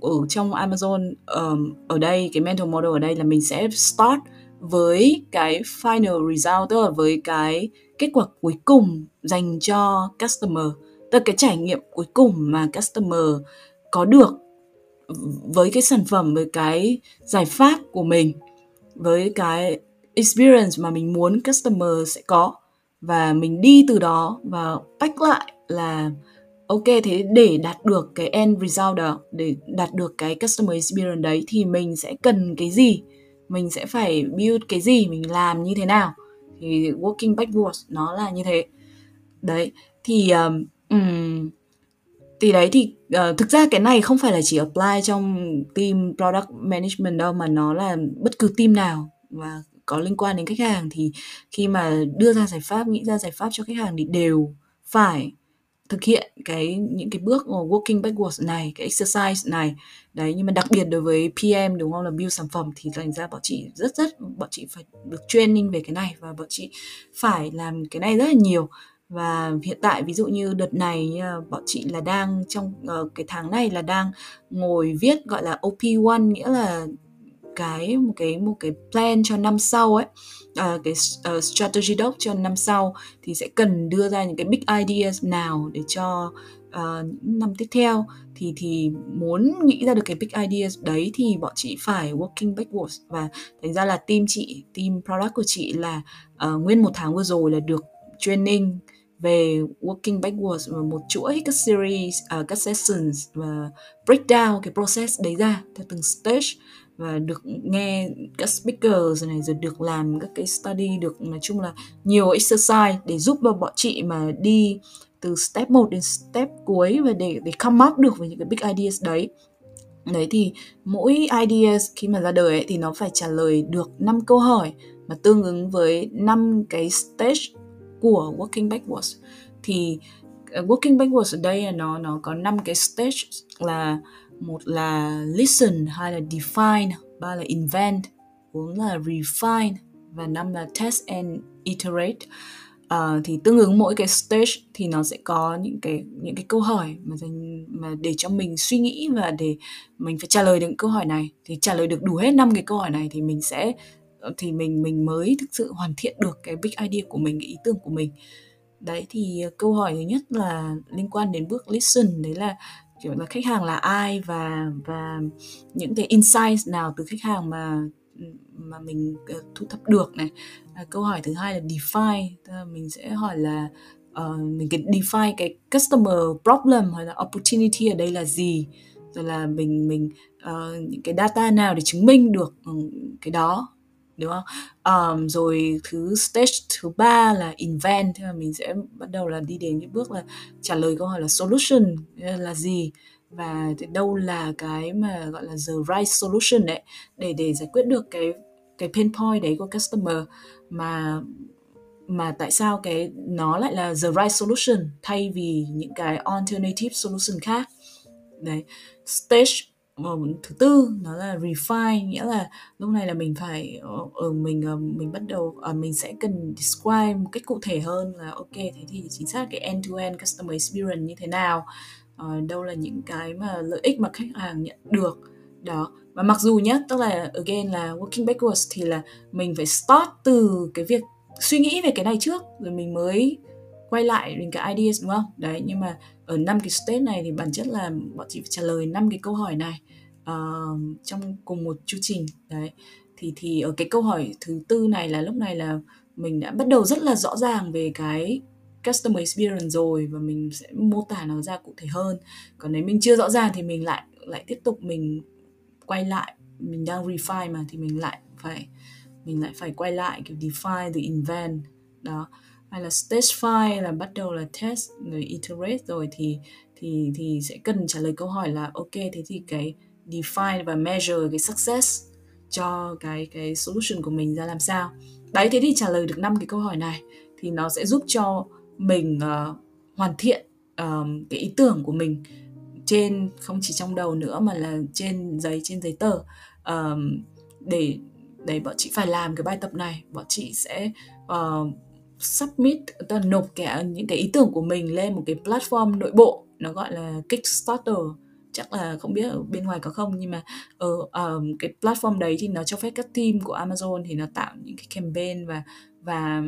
ở trong Amazon, ở đây cái mental model ở đây là mình sẽ start với cái final result, tức là với cái kết quả cuối cùng dành cho customer, tức là cái trải nghiệm cuối cùng mà customer có được với cái sản phẩm, với cái giải pháp của mình, với cái experience mà mình muốn customer sẽ có. Và mình đi từ đó và back lại là ok, thế để đạt được cái end result đó, để đạt được cái customer experience đấy thì mình sẽ cần cái gì, mình sẽ phải build cái gì, mình làm như thế nào. Thì working backwards nó là như thế. Đấy, thì đấy thì thực ra cái này không phải là chỉ apply trong team product management đâu, mà nó là bất cứ team nào mà có liên quan đến khách hàng. Thì khi mà đưa ra giải pháp, nghĩ ra giải pháp cho khách hàng thì đều phải thực hiện những cái bước working backwards này, cái exercise này. Đấy, nhưng mà đặc biệt đối với PM, đúng không, là build sản phẩm, thì thành ra bọn chị phải được training về cái này và bọn chị phải làm cái này rất là nhiều. Và hiện tại ví dụ như đợt này bọn chị là đang trong cái tháng này là đang ngồi viết gọi là OP1, nghĩa là một cái plan cho năm sau ấy, cái strategy doc cho năm sau, thì sẽ cần đưa ra những cái big ideas nào để cho năm tiếp theo. Thì muốn nghĩ ra được cái big ideas đấy thì bọn chị phải working backwards. Và thành ra là team product của chị là nguyên một tháng vừa rồi là được training về working backwards và một chuỗi các series, các sessions và breakdown cái process đấy ra theo từng stage, và được nghe các speakers này, rồi được làm các cái study, được nói chung là nhiều exercise để giúp bọn chị mà đi từ step 1 đến step cuối và để come up được với những cái big ideas đấy. Đấy, thì mỗi ideas khi mà ra đời ấy, thì nó phải trả lời được 5 câu hỏi mà tương ứng với 5 cái stage của working backwards. Thì working backwards ở đây là nó có 5 cái stage, là một là listen, hai là define, ba là invent, bốn là refine và năm là test and iterate. Thì tương ứng mỗi cái stage thì nó sẽ có những cái câu hỏi mà để cho mình suy nghĩ và để mình phải trả lời được câu hỏi này. Thì trả lời được đủ hết 5 cái câu hỏi này thì mình mới thực sự hoàn thiện được cái big idea của mình, cái ý tưởng của mình. Đấy, thì câu hỏi thứ nhất là liên quan đến bước listen, đấy là kiểu là khách hàng là ai và những cái insights nào từ khách hàng mà mình thu thập được này. Câu hỏi thứ hai là define, mình sẽ hỏi là mình define cái customer problem hoặc là opportunity ở đây là gì, rồi là mình những cái data nào để chứng minh được cái đó, đúng không? Rồi stage thứ 3 là invent, mình sẽ bắt đầu là đi đến những bước là trả lời câu hỏi là solution là gì và đâu là cái mà gọi là the right solution đấy, để giải quyết được cái pain point đấy của customer, mà tại sao cái nó lại là the right solution thay vì những cái alternative solution khác. Đấy, stage thứ 4 nó là refine, nghĩa là lúc này là mình phải mình bắt đầu mình sẽ cần describe một cách cụ thể hơn là ok, thế thì chính xác cái end to end customer experience như thế nào, đâu là những cái mà lợi ích mà khách hàng nhận được đó. Và mặc dù nhá, tức là again là working backwards thì là mình phải start từ cái việc suy nghĩ về cái này trước rồi mình mới quay lại đến cái ideas, đúng không? Đấy, nhưng mà ở 5 cái stage này thì bản chất là bọn chị phải trả lời 5 cái câu hỏi này trong cùng một chu trình. Đấy, thì ở cái câu hỏi thứ 4 này là lúc này là mình đã bắt đầu rất là rõ ràng về cái customer experience rồi và mình sẽ mô tả nó ra cụ thể hơn. Còn nếu mình chưa rõ ràng thì mình lại tiếp tục, mình quay lại, mình đang refine mà, thì mình lại phải quay lại kiểu define rồi invent đó. Hay là stage 5 là bắt đầu là test rồi iterate, rồi thì sẽ cần trả lời câu hỏi là ok, thế thì cái define và measure cái success cho cái solution của mình ra làm sao. Đấy, thế thì trả lời được 5 cái câu hỏi này thì nó sẽ giúp cho mình hoàn thiện cái ý tưởng của mình trên, không chỉ trong đầu nữa mà là trên giấy tờ, để đấy, bọn chị phải làm cái bài tập này, bọn chị sẽ submit, tức là nộp những cái ý tưởng của mình lên một cái platform nội bộ, nó gọi là Kickstarter, chắc là không biết ở bên ngoài có không, nhưng mà ở cái platform đấy thì nó cho phép các team của Amazon thì nó tạo những cái campaign và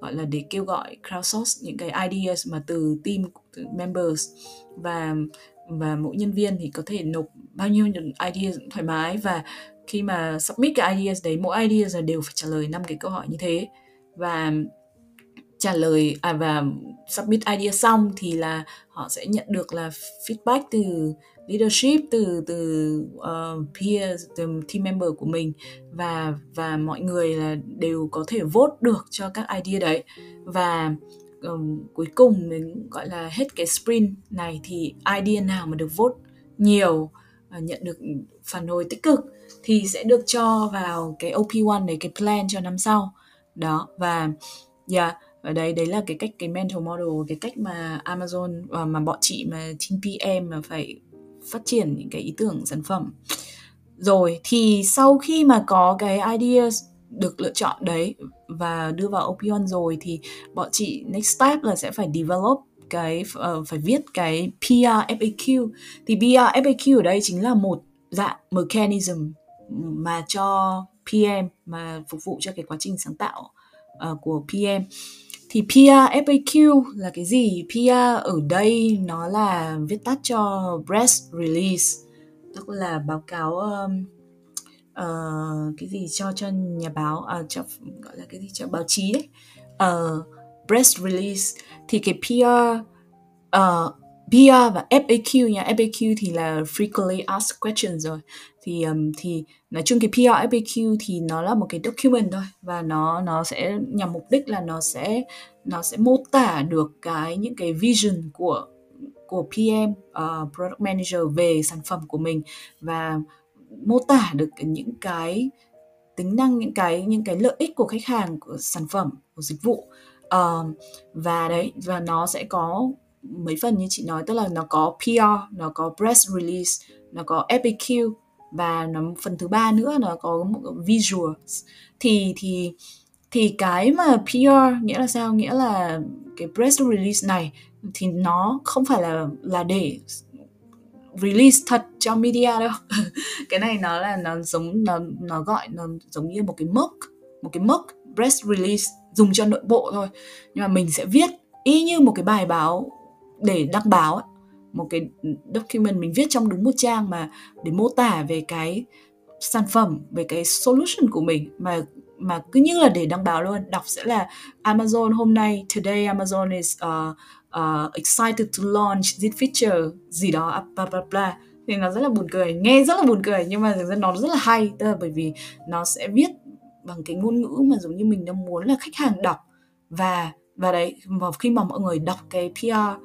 gọi là để kêu gọi crowdsource những cái ideas mà từ team từ members, và mỗi nhân viên thì có thể nộp bao nhiêu ideas thoải mái, và khi mà submit cái ideas đấy, mỗi ideas đều phải trả lời 5 cái câu hỏi như thế, và trả lời và submit idea xong thì là họ sẽ nhận được là feedback từ leadership, từ peers, từ team member của mình, và mọi người là đều có thể vote được cho các idea đấy, và cuối cùng mình gọi là hết cái sprint này thì idea nào mà được vote nhiều, nhận được phản hồi tích cực thì sẽ được cho vào cái OP1 này, cái plan cho năm sau đó. Và ở đấy là cái cách, cái mental model, cái cách mà Amazon mà bọn chị, mà team PM mà phải phát triển những cái ý tưởng sản phẩm. Rồi thì sau khi mà có cái ideas được lựa chọn đấy và đưa vào OP1 rồi thì bọn chị next step là sẽ phải develop cái phải viết cái PR FAQ. Thì PR FAQ ở đây chính là một dạng mechanism mà cho PM, mà phục vụ cho cái quá trình sáng tạo của PM. Thì PR FAQ là cái gì? PR ở đây nó là viết tắt cho press release, tức là báo cáo cái gì cho nhà báo, cho, gọi là cái gì cho báo chí đấy. Press release thì cái PR và FAQ nha. FAQ thì là frequently asked questions rồi. Thì nói chung cái PR FAQ thì nó là một cái document thôi, và nó sẽ nhằm mục đích là nó sẽ mô tả được cái những cái vision của PM, product manager về sản phẩm của mình, và mô tả được những cái tính năng, những cái lợi ích của khách hàng, của sản phẩm, của dịch vụ. Và nó sẽ có mấy phần như chị nói, tức là nó có PR, nó có press release, nó có FAQ, và nó phần thứ ba nữa nó có visuals. Thì cái mà PR nghĩa là sao? Nghĩa là cái press release này thì nó không phải là để release thật cho media đâu. Cái này nó là nó giống như một cái mock press release dùng cho nội bộ thôi. Nhưng mà mình sẽ viết y như một cái bài báo để đăng báo ấy, một cái document mình viết trong đúng một trang mà để mô tả về cái sản phẩm, về cái solution của mình, mà cứ như là để đăng báo luôn. Đọc sẽ là Amazon hôm nay, today Amazon is excited to launch this feature gì đó bla bla bla. Thì nó rất là buồn cười, nghe rất là buồn cười nhưng mà thực ra nó rất là hay, tức là bởi vì nó sẽ viết bằng cái ngôn ngữ mà giống như mình đang muốn là khách hàng đọc, và đấy, mà khi mà mọi người đọc cái PR,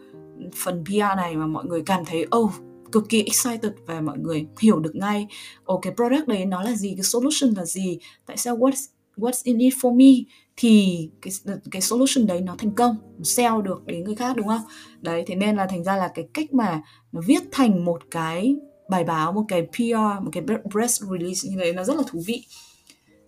phần PR này mà mọi người cảm thấy cực kỳ excited, và mọi người hiểu được ngay cái product đấy nó là gì, cái solution là gì, tại sao what's in it for me, thì cái solution đấy nó thành công, sell được đến người khác, đúng không? Đấy, thế nên là thành ra là cái cách mà nó viết thành một cái bài báo, một cái PR, một cái press release như thế nó rất là thú vị.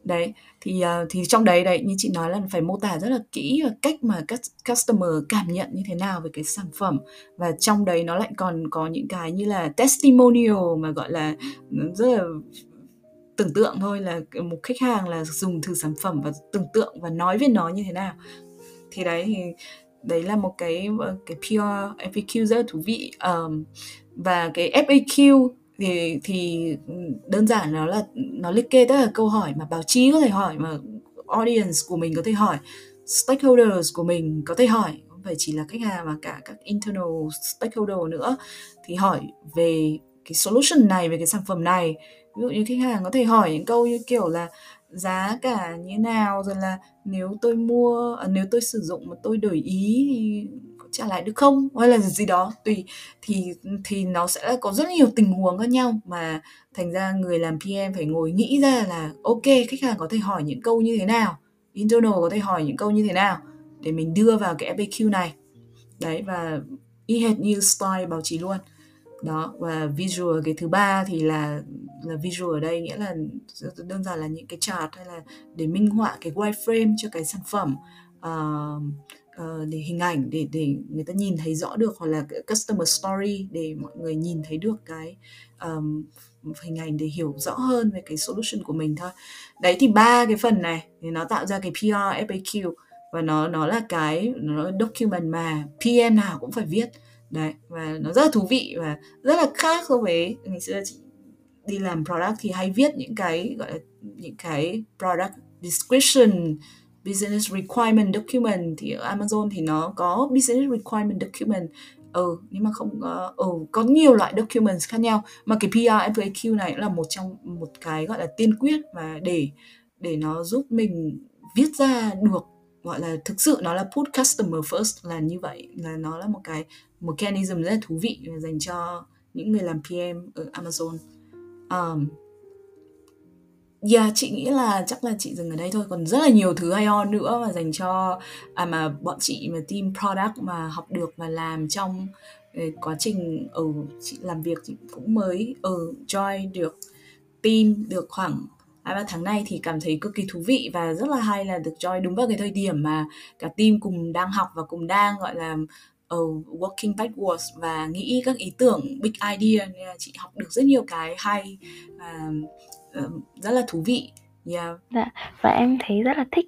Đấy, thì trong đấy như chị nói là phải mô tả rất là kỹ cách mà các customer cảm nhận như thế nào về cái sản phẩm, và trong đấy nó lại còn có những cái như là testimonial, mà gọi là rất là tưởng tượng thôi, là một khách hàng là dùng thử sản phẩm và tưởng tượng và nói về nó như thế nào. Thì đấy là một cái PR FAQ rất là thú vị. Và cái FAQ thì đơn giản nó liệt kê tất cả câu hỏi mà báo chí có thể hỏi, mà audience của mình có thể hỏi, stakeholders của mình có thể hỏi, không phải chỉ là khách hàng mà cả các internal stakeholder nữa, thì hỏi về cái solution này, về cái sản phẩm này. Ví dụ như khách hàng có thể hỏi những câu như kiểu là giá cả như nào, rồi là nếu tôi sử dụng mà tôi đổi ý thì trả lại được không, hay là gì đó tùy. Thì nó sẽ có rất nhiều tình huống khác nhau, mà thành ra người làm PM phải ngồi nghĩ ra là ok, khách hàng có thể hỏi những câu như thế nào, internal có thể hỏi những câu như thế nào để mình đưa vào cái FAQ này. Đấy, và y hệt như style báo chí luôn. đó. Và visual cái thứ ba thì là visual ở đây nghĩa là đơn giản là những cái chart hay là để minh họa cái wireframe cho cái sản phẩm, để hình ảnh để người ta nhìn thấy rõ được, hoặc là customer story để mọi người nhìn thấy được cái hình ảnh để hiểu rõ hơn về cái solution của mình thôi. Đấy thì ba cái phần này thì nó tạo ra cái PR FAQ và nó là cái nó document mà PM nào cũng phải viết. Đấy, và nó rất là thú vị và rất là khác so với ngày xưa chị đi làm product thì hay viết những cái gọi là những cái product description, business requirement document. Thì ở Amazon thì nó có business requirement document, nhưng mà không có nhiều loại documents khác nhau, mà cái PR FAQ này là một trong một cái gọi là tiên quyết mà để nó giúp mình viết ra được, gọi là thực sự nó là put customer first, là như vậy, là nó là một cái mechanism rất là thú vị dành cho những người làm PM ở Amazon. Chị nghĩ là chắc là chị dừng ở đây thôi, còn rất là nhiều thứ hay ho nữa mà dành cho mà bọn chị mà team product mà học được và làm trong quá trình chị làm việc. Chị cũng mới join được team được khoảng 2-3 tháng nay thì cảm thấy cực kỳ thú vị và rất là hay, là được join đúng vào cái thời điểm mà cả team cùng đang học và cùng đang gọi là working backwards và nghĩ các ý tưởng big idea, nên là chị học được rất nhiều cái hay và rất là thú vị. Dạ, và em thấy rất là thích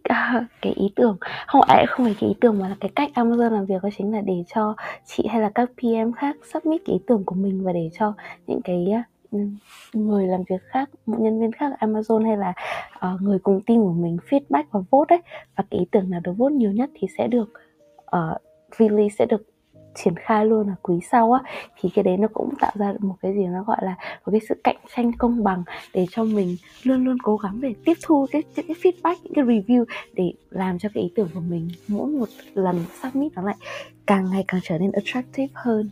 cái ý tưởng, không phải cái ý tưởng mà là cái cách Amazon làm việc, đó chính là để cho chị hay là các PM khác submit cái ý tưởng của mình và để cho những cái người làm việc khác, nhân viên khác ở Amazon hay là người cùng team của mình feedback và vote ấy, và cái ý tưởng nào được vote nhiều nhất thì sẽ được release, sẽ được triển khai luôn ở quý sau á. Thì cái đấy nó cũng tạo ra được một cái gì nó gọi là một cái sự cạnh tranh công bằng để cho mình luôn luôn cố gắng để tiếp thu cái feedback, những cái review để làm cho cái ý tưởng của mình mỗi một lần submit nó lại càng ngày càng trở nên attractive hơn.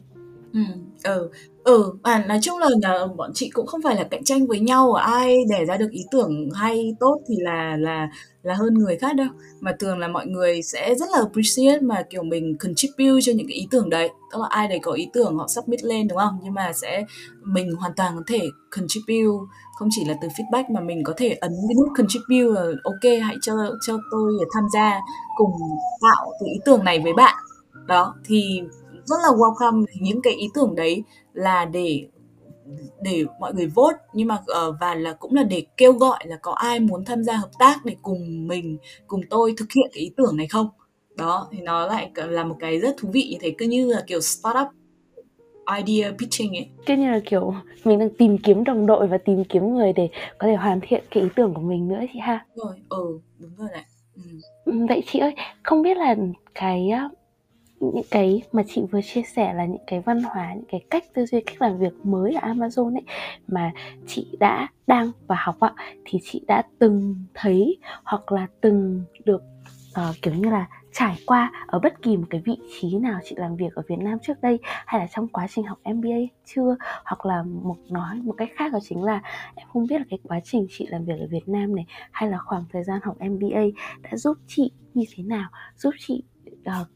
Nói chung là bọn chị cũng không phải là cạnh tranh với nhau, ai để ra được ý tưởng hay tốt thì là hơn người khác đâu, mà thường là mọi người sẽ rất là appreciate mà kiểu mình contribute cho những cái ý tưởng đấy, tức là ai đấy có ý tưởng họ submit lên đúng không, nhưng mà sẽ mình hoàn toàn có thể contribute, không chỉ là từ feedback mà mình có thể ấn cái nút contribute là ok, hãy cho tôi tham gia cùng tạo cái ý tưởng này với bạn. Đó thì rất là welcome. Những cái ý tưởng đấy là để mọi người vote, nhưng mà và là cũng là để kêu gọi là có ai muốn tham gia hợp tác để cùng tôi thực hiện cái ý tưởng này không. Đó thì nó lại là một cái rất thú vị như thế, cứ như là kiểu startup idea pitching ấy, cứ như là kiểu mình đang tìm kiếm đồng đội và tìm kiếm người để có thể hoàn thiện cái ý tưởng của mình nữa chị ha. Đúng rồi đấy. Vậy chị ơi, không biết là những cái mà chị vừa chia sẻ là những cái văn hóa, những cái cách tư duy, cách làm việc mới ở Amazon ấy mà chị đang và học ạ, thì chị đã từng thấy hoặc là từng được kiểu như là trải qua ở bất kỳ một cái vị trí nào chị làm việc ở Việt Nam trước đây hay là trong quá trình học MBA chưa? Hoặc là nói một cách khác đó chính là em không biết là cái quá trình chị làm việc ở Việt Nam này hay là khoảng thời gian học MBA đã giúp chị như thế nào, giúp chị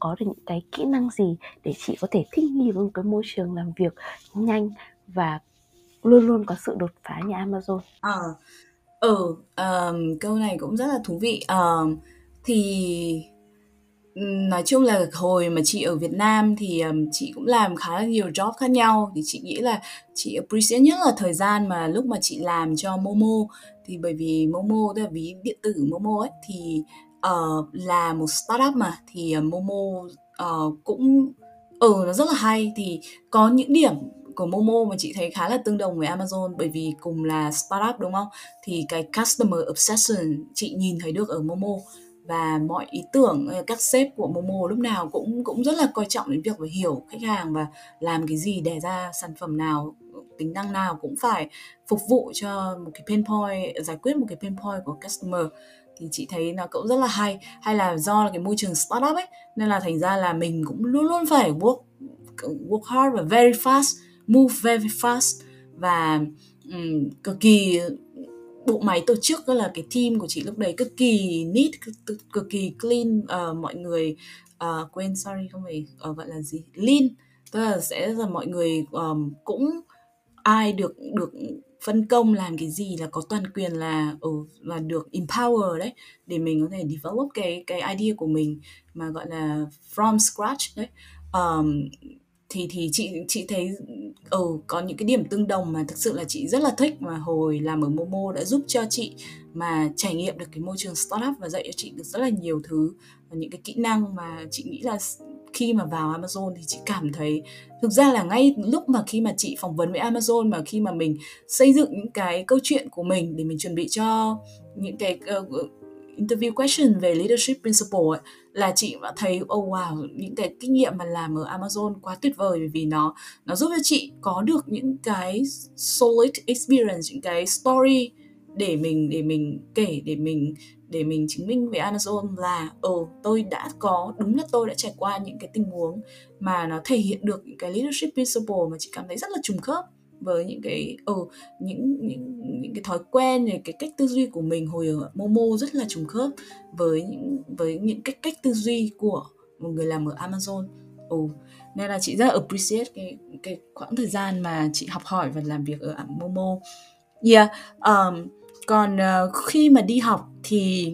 có được những cái kỹ năng gì để chị có thể thích nghi với một cái môi trường làm việc nhanh và luôn luôn có sự đột phá như Amazon. Câu này cũng rất là thú vị. Thì nói chung là hồi mà chị ở Việt Nam thì chị cũng làm khá là nhiều job khác nhau, thì chị nghĩ là chị appreciate nhất là thời gian mà lúc mà chị làm cho Momo, thì bởi vì Momo tức là ví điện tử Momo ấy thì là một startup mà thì Momo cũng nó rất là hay. Thì có những điểm của Momo mà chị thấy khá là tương đồng với Amazon, bởi vì cùng là startup đúng không, thì cái customer obsession chị nhìn thấy được ở Momo, và mọi ý tưởng các sếp của Momo lúc nào cũng rất là coi trọng đến việc phải hiểu khách hàng và làm cái gì để ra sản phẩm nào, tính năng nào cũng phải phục vụ cho một cái pain point, giải quyết một cái pain point của customer. Thì chị thấy nó cũng rất là hay. Hay là do là cái môi trường startup ấy, nên là thành ra là mình cũng luôn luôn phải work hard và very fast, move very fast. Và cực kỳ bộ máy tổ chức, đó là cái team của chị lúc đấy cực kỳ neat, cực kỳ clean. Mọi người quên, sorry, không phải gọi là gì, lean, tức là sẽ là mọi người cũng ai được phân công làm cái gì là có toàn quyền là được empower đấy, để mình có thể develop cái idea của mình mà gọi là from scratch đấy. Thì chị thấy có những cái điểm tương đồng mà thực sự là chị rất là thích, mà hồi làm ở Momo đã giúp cho chị mà trải nghiệm được cái môi trường startup và dạy cho chị được rất là nhiều thứ, những cái kỹ năng mà chị nghĩ là khi mà vào Amazon thì chị cảm thấy thực ra là ngay lúc mà khi mà chị phỏng vấn với Amazon, mà khi mà mình xây dựng những cái câu chuyện của mình để mình chuẩn bị cho những cái interview question về leadership principle ấy, là chị đã thấy wow, những cái kinh nghiệm mà làm ở Amazon quá tuyệt vời, bởi vì nó giúp cho chị có được những cái solid experience, những cái story để mình kể, để mình chứng minh với Amazon là tôi đã có, đúng là tôi đã trải qua những cái tình huống mà nó thể hiện được những cái leadership principle mà chị cảm thấy rất là trùng khớp với những cái những cái thói quen, cái cách tư duy của mình hồi ở Momo rất là trùng khớp với những cách tư duy của một người làm ở Amazon. Nên là chị rất appreciate cái khoảng thời gian mà chị học hỏi và làm việc ở Momo. Còn khi mà đi học thì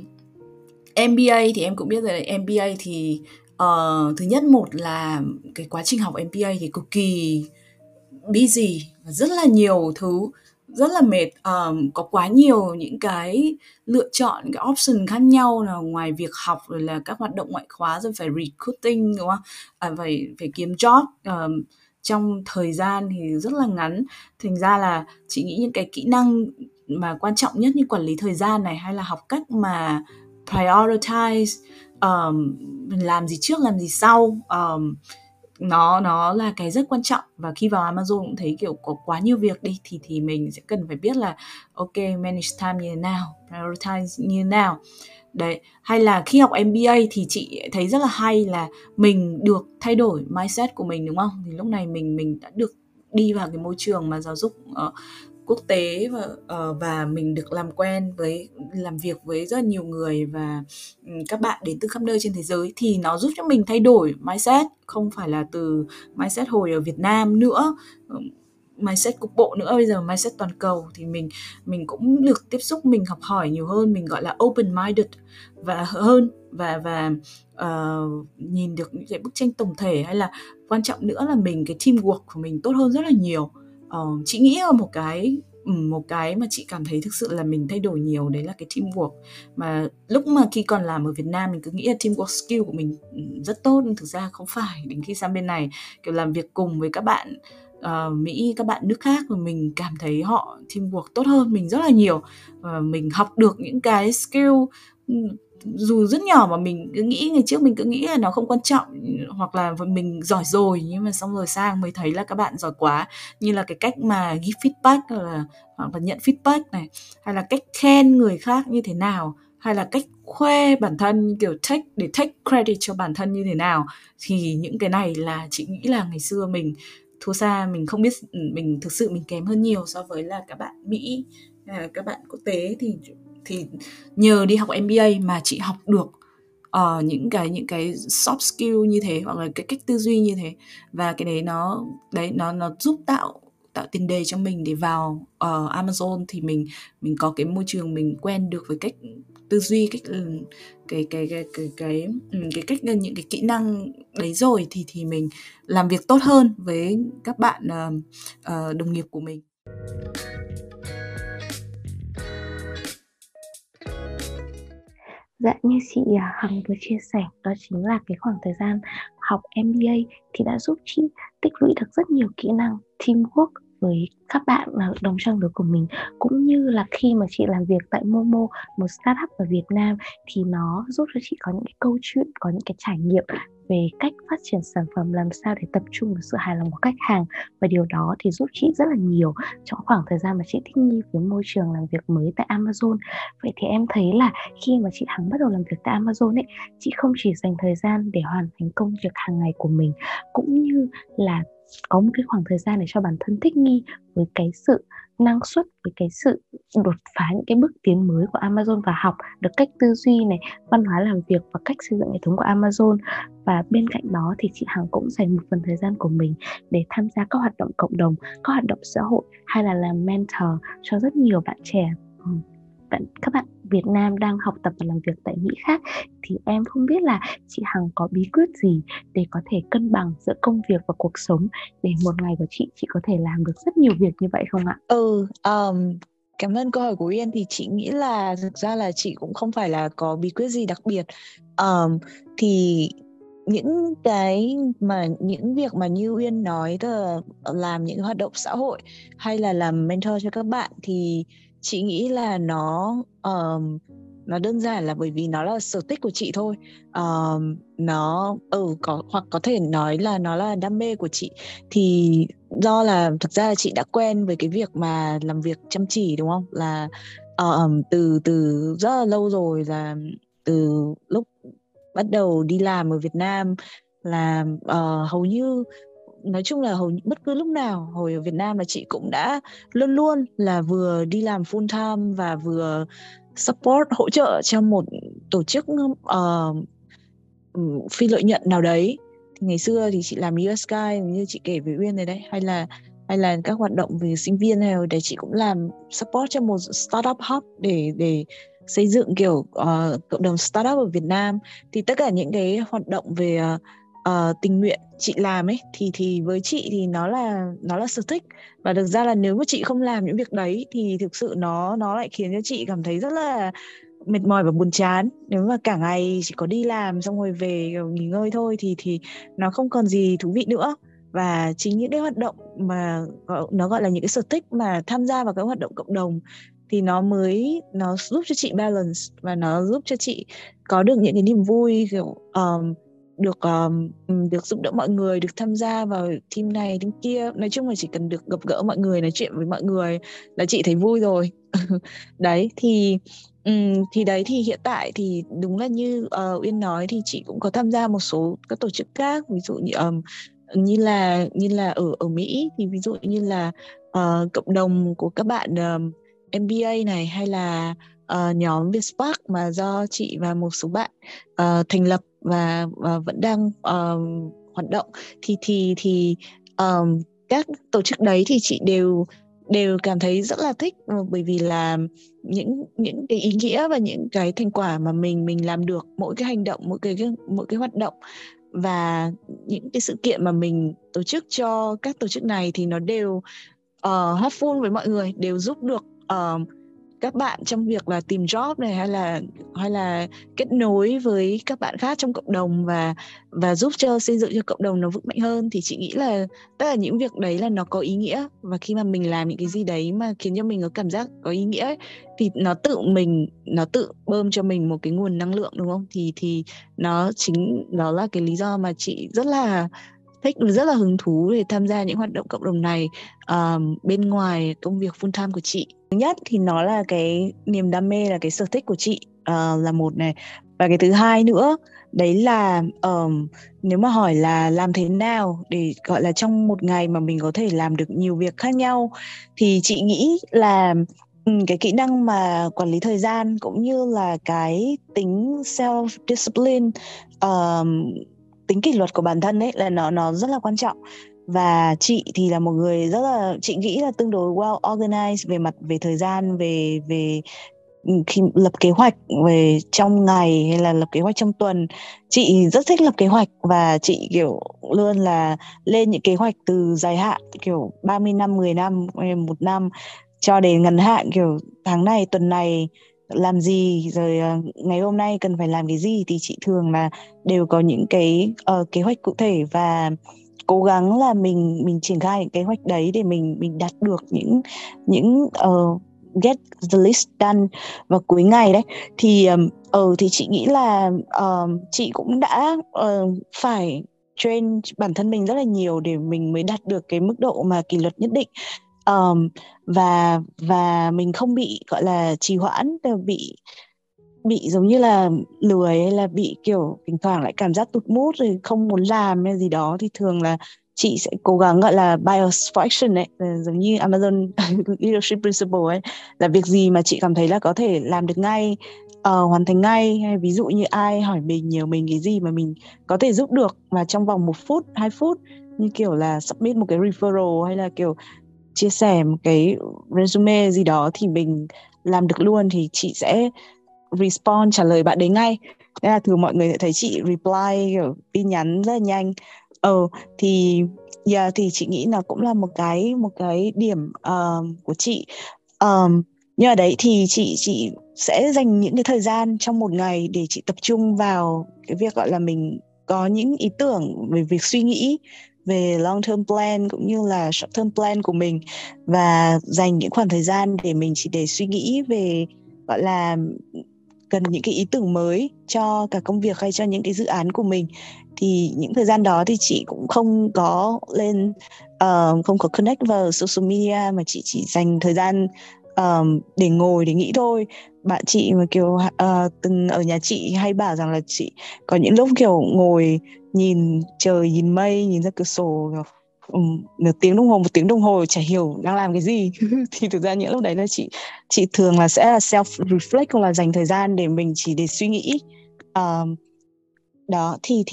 MBA thì em cũng biết rồi đấy, MBA thì thứ nhất một là cái quá trình học MBA thì cực kỳ busy, rất là nhiều thứ, rất là mệt, có quá nhiều những cái lựa chọn, những cái option khác nhau, là ngoài việc học rồi là các hoạt động ngoại khóa, rồi phải recruiting đúng không? Phải kiếm job trong thời gian thì rất là ngắn. Thành ra là chị nghĩ những cái kỹ năng mà quan trọng nhất như quản lý thời gian này, hay là học cách mà prioritize, mình làm gì trước làm gì sau, nó là cái rất quan trọng. Và khi vào Amazon cũng thấy kiểu có quá nhiều việc đi thì mình sẽ cần phải biết là ok, manage time như thế nào, prioritize như thế nào đấy. Hay là khi học MBA thì chị thấy rất là hay là mình được thay đổi mindset của mình, đúng không? Thì lúc này mình đã được đi vào cái môi trường mà giáo dục quốc tế và mình được làm quen với làm việc với rất nhiều người và các bạn đến từ khắp nơi trên thế giới, thì nó giúp cho mình thay đổi mindset, không phải là từ mindset hồi ở Việt Nam nữa, mindset cục bộ nữa, bây giờ mindset toàn cầu. Thì mình cũng được tiếp xúc, mình học hỏi nhiều hơn, mình gọi là open minded và hơn, và nhìn được những cái bức tranh tổng thể, hay là quan trọng nữa là cái teamwork của mình tốt hơn rất là nhiều. Chị nghĩ là một cái mà chị cảm thấy thực sự là mình thay đổi nhiều đấy là cái teamwork. Mà lúc mà khi còn làm ở Việt Nam mình cứ nghĩ là teamwork skill của mình rất tốt, nhưng thực ra không phải. Đến khi sang bên này kiểu làm việc cùng với các bạn Mỹ, các bạn nước khác, mình cảm thấy họ teamwork tốt hơn mình rất là nhiều, và mình học được những cái skill dù rất nhỏ mà mình cứ nghĩ ngày trước mình cứ nghĩ là nó không quan trọng, hoặc là mình giỏi rồi, nhưng mà xong rồi sang mới thấy là các bạn giỏi quá, như là cái cách mà give feedback hoặc là nhận feedback này, hay là cách khen người khác như thế nào, hay là cách khoe bản thân, kiểu take credit cho bản thân như thế nào. Thì những cái này là chị nghĩ là ngày xưa mình thua xa, mình không biết, mình thực sự mình kém hơn nhiều so với là các bạn Mỹ, các bạn quốc tế. Thì nhờ đi học MBA mà chị học được những cái soft skill như thế, hoặc là cái cách tư duy như thế, và cái đấy nó giúp tạo tiền đề cho mình để vào Amazon. Thì mình có cái môi trường, mình quen được với cách tư duy, cách những cái kỹ năng đấy rồi, thì mình làm việc tốt hơn với các bạn đồng nghiệp của mình. Dạ, như chị Hằng vừa chia sẻ, đó chính là cái khoảng thời gian học MBA thì đã giúp chị tích lũy được rất nhiều kỹ năng teamwork với các bạn đồng trang lứa của mình, cũng như là khi mà chị làm việc tại Momo, một startup ở Việt Nam, thì nó giúp cho chị có những cái câu chuyện, có những cái trải nghiệm về cách phát triển sản phẩm, làm sao để tập trung vào sự hài lòng của khách hàng, và điều đó thì giúp chị rất là nhiều trong khoảng thời gian mà chị thích nghi với môi trường làm việc mới tại Amazon. Vậy thì em thấy là khi mà chị Hằng bắt đầu làm việc tại Amazon ấy, chị không chỉ dành thời gian để hoàn thành công việc hàng ngày của mình, cũng như là có một cái khoảng thời gian để cho bản thân thích nghi với cái sự năng suất, với cái sự đột phá những cái bước tiến mới của Amazon và học được cách tư duy này, văn hóa làm việc và cách xây dựng hệ thống của Amazon. Và bên cạnh đó thì chị Hằng cũng dành một phần thời gian của mình để tham gia các hoạt động cộng đồng, các hoạt động xã hội hay là làm mentor cho rất nhiều bạn trẻ, các bạn Việt Nam đang học tập và làm việc tại Mỹ khác. Thì em không biết là chị Hằng có bí quyết gì để có thể cân bằng giữa công việc và cuộc sống, để một ngày của chị có thể làm được rất nhiều việc như vậy không ạ? Cảm ơn câu hỏi của Uyên. Thì chị nghĩ là thực ra là chị cũng không phải là có bí quyết gì đặc biệt. Thì những cái mà những việc mà như Uyên nói, làm những hoạt động xã hội hay là làm mentor cho các bạn, thì chị nghĩ là nó đơn giản là bởi vì nó là sở thích của chị thôi. Hoặc có thể nói là nó là đam mê của chị. Thì do là thực ra là chị đã quen với cái việc mà làm việc chăm chỉ, đúng không? Là từ rất là lâu rồi, là từ lúc bắt đầu đi làm ở Việt Nam là hầu như bất cứ lúc nào hồi ở Việt Nam là chị cũng đã luôn là vừa đi làm full time và vừa support, hỗ trợ cho một tổ chức phi lợi nhuận nào đấy. Thì ngày xưa thì chị làm U Sky như chị kể với Uyên này đấy, hay là các hoạt động về sinh viên hay để chị cũng làm support cho một startup hub để xây dựng kiểu cộng đồng startup ở Việt Nam. Thì tất cả những cái hoạt động về tình nguyện chị làm ấy, thì với chị thì nó là sở thích. Và thực ra là nếu mà chị không làm những việc đấy thì thực sự nó lại khiến cho chị cảm thấy rất là mệt mỏi và buồn chán. Nếu mà cả ngày chỉ có đi làm xong rồi về nghỉ ngơi thôi thì nó không còn gì thú vị nữa. Và chính những cái hoạt động mà nó gọi là những cái sở thích mà tham gia vào các hoạt động cộng đồng thì nó giúp cho chị balance, và nó giúp cho chị có được những cái niềm vui kiểu được giúp đỡ mọi người, được tham gia vào team này team kia. Nói chung là chỉ cần được gặp gỡ mọi người, nói chuyện với mọi người là chị thấy vui rồi. Đấy thì đấy, thì hiện tại thì đúng là như Uyên nói, thì chị cũng có tham gia một số các tổ chức khác, ví dụ như là ở Mỹ thì ví dụ như là cộng đồng của các bạn MBA này, hay là nhóm VietSpark mà do chị và một số bạn thành lập và vẫn đang hoạt động. Thì các tổ chức đấy thì chị đều cảm thấy rất là thích, bởi vì là những cái ý nghĩa và những cái thành quả mà mình làm được, mỗi cái hành động, mỗi cái hoạt động và những cái sự kiện mà mình tổ chức cho các tổ chức này thì nó đều helpful với mọi người, đều giúp được các bạn trong việc là tìm job này, hay là kết nối với các bạn khác trong cộng đồng và giúp cho xây dựng cho cộng đồng nó vững mạnh hơn. Thì chị nghĩ là tất cả những việc đấy là nó có ý nghĩa, và khi mà mình làm những cái gì đấy mà khiến cho mình có cảm giác có ý nghĩa ấy, thì nó tự bơm cho mình một cái nguồn năng lượng, đúng không? Thì đó là cái lý do mà chị rất là thích, rất là hứng thú để tham gia những hoạt động cộng đồng này bên ngoài công việc full time của chị. Thứ nhất thì nó là cái niềm đam mê, là cái sở thích của chị là một này. Và cái thứ hai nữa đấy là nếu mà hỏi là làm thế nào để gọi là trong một ngày mà mình có thể làm được nhiều việc khác nhau, thì chị nghĩ là cái kỹ năng mà quản lý thời gian cũng như là cái tính self-discipline, tính kỷ luật của bản thân ấy, là nó rất là quan trọng. Và chị thì là một người rất là, chị nghĩ là tương đối well organized về thời gian, về khi lập kế hoạch về trong ngày hay là lập kế hoạch trong tuần. Chị rất thích lập kế hoạch, và chị kiểu luôn là lên những kế hoạch từ dài hạn kiểu 30 năm, 10 năm, 1 năm cho đến ngắn hạn, kiểu tháng này, tuần này làm gì, rồi ngày hôm nay cần phải làm cái gì. Thì chị thường là đều có những cái kế hoạch cụ thể và cố gắng là mình triển khai những kế hoạch đấy để mình đạt được những get the list done vào cuối ngày đấy. Thì chị nghĩ là chị cũng đã phải train bản thân mình rất là nhiều để mình mới đạt được cái mức độ mà kỷ luật nhất định. Và mình không bị gọi là trì hoãn, bị giống như là lười, hay là bị kiểu thỉnh thoảng lại cảm giác tụt mood rồi không muốn làm hay gì đó. Thì thường là chị sẽ cố gắng gọi là bias for action ấy, giống như Amazon leadership principle ấy, là việc gì mà chị cảm thấy là có thể làm được ngay, hoàn thành ngay, hay ví dụ như ai hỏi mình, nhờ mình cái gì mà mình có thể giúp được mà trong vòng 1 phút, 2 phút, như kiểu là submit một cái referral hay là kiểu chia sẻ một cái resume gì đó thì mình làm được luôn, thì chị sẽ respond, trả lời bạn đấy ngay. Nên là thường mọi người sẽ thấy chị reply kiểu tin nhắn rất là nhanh. Thì chị nghĩ là cũng là một cái điểm của chị. Nhưng mà đấy thì chị sẽ dành những cái thời gian trong một ngày để chị tập trung vào cái việc gọi là mình có những ý tưởng về việc suy nghĩ về long term plan cũng như là short term plan của mình, và dành những khoảng thời gian để mình chỉ để suy nghĩ về gọi là cần những cái ý tưởng mới cho cả công việc hay cho những cái dự án của mình. Thì những thời gian đó thì chị cũng không có lên, không có connect vào social media, mà chị chỉ dành thời gian để ngồi để nghĩ thôi. Bạn chị mà kiểu từng ở nhà chị hay bảo rằng là chị có những lúc kiểu ngồi nhìn trời, nhìn mây, nhìn ra cửa sổ nửa tiếng đồng hồ, 1 tiếng đồng hồ chả hiểu đang làm cái gì. Thì thực ra những lúc đấy là chị thường là sẽ là self reflect, hoặc là dành thời gian để mình chỉ để suy nghĩ. Đó thì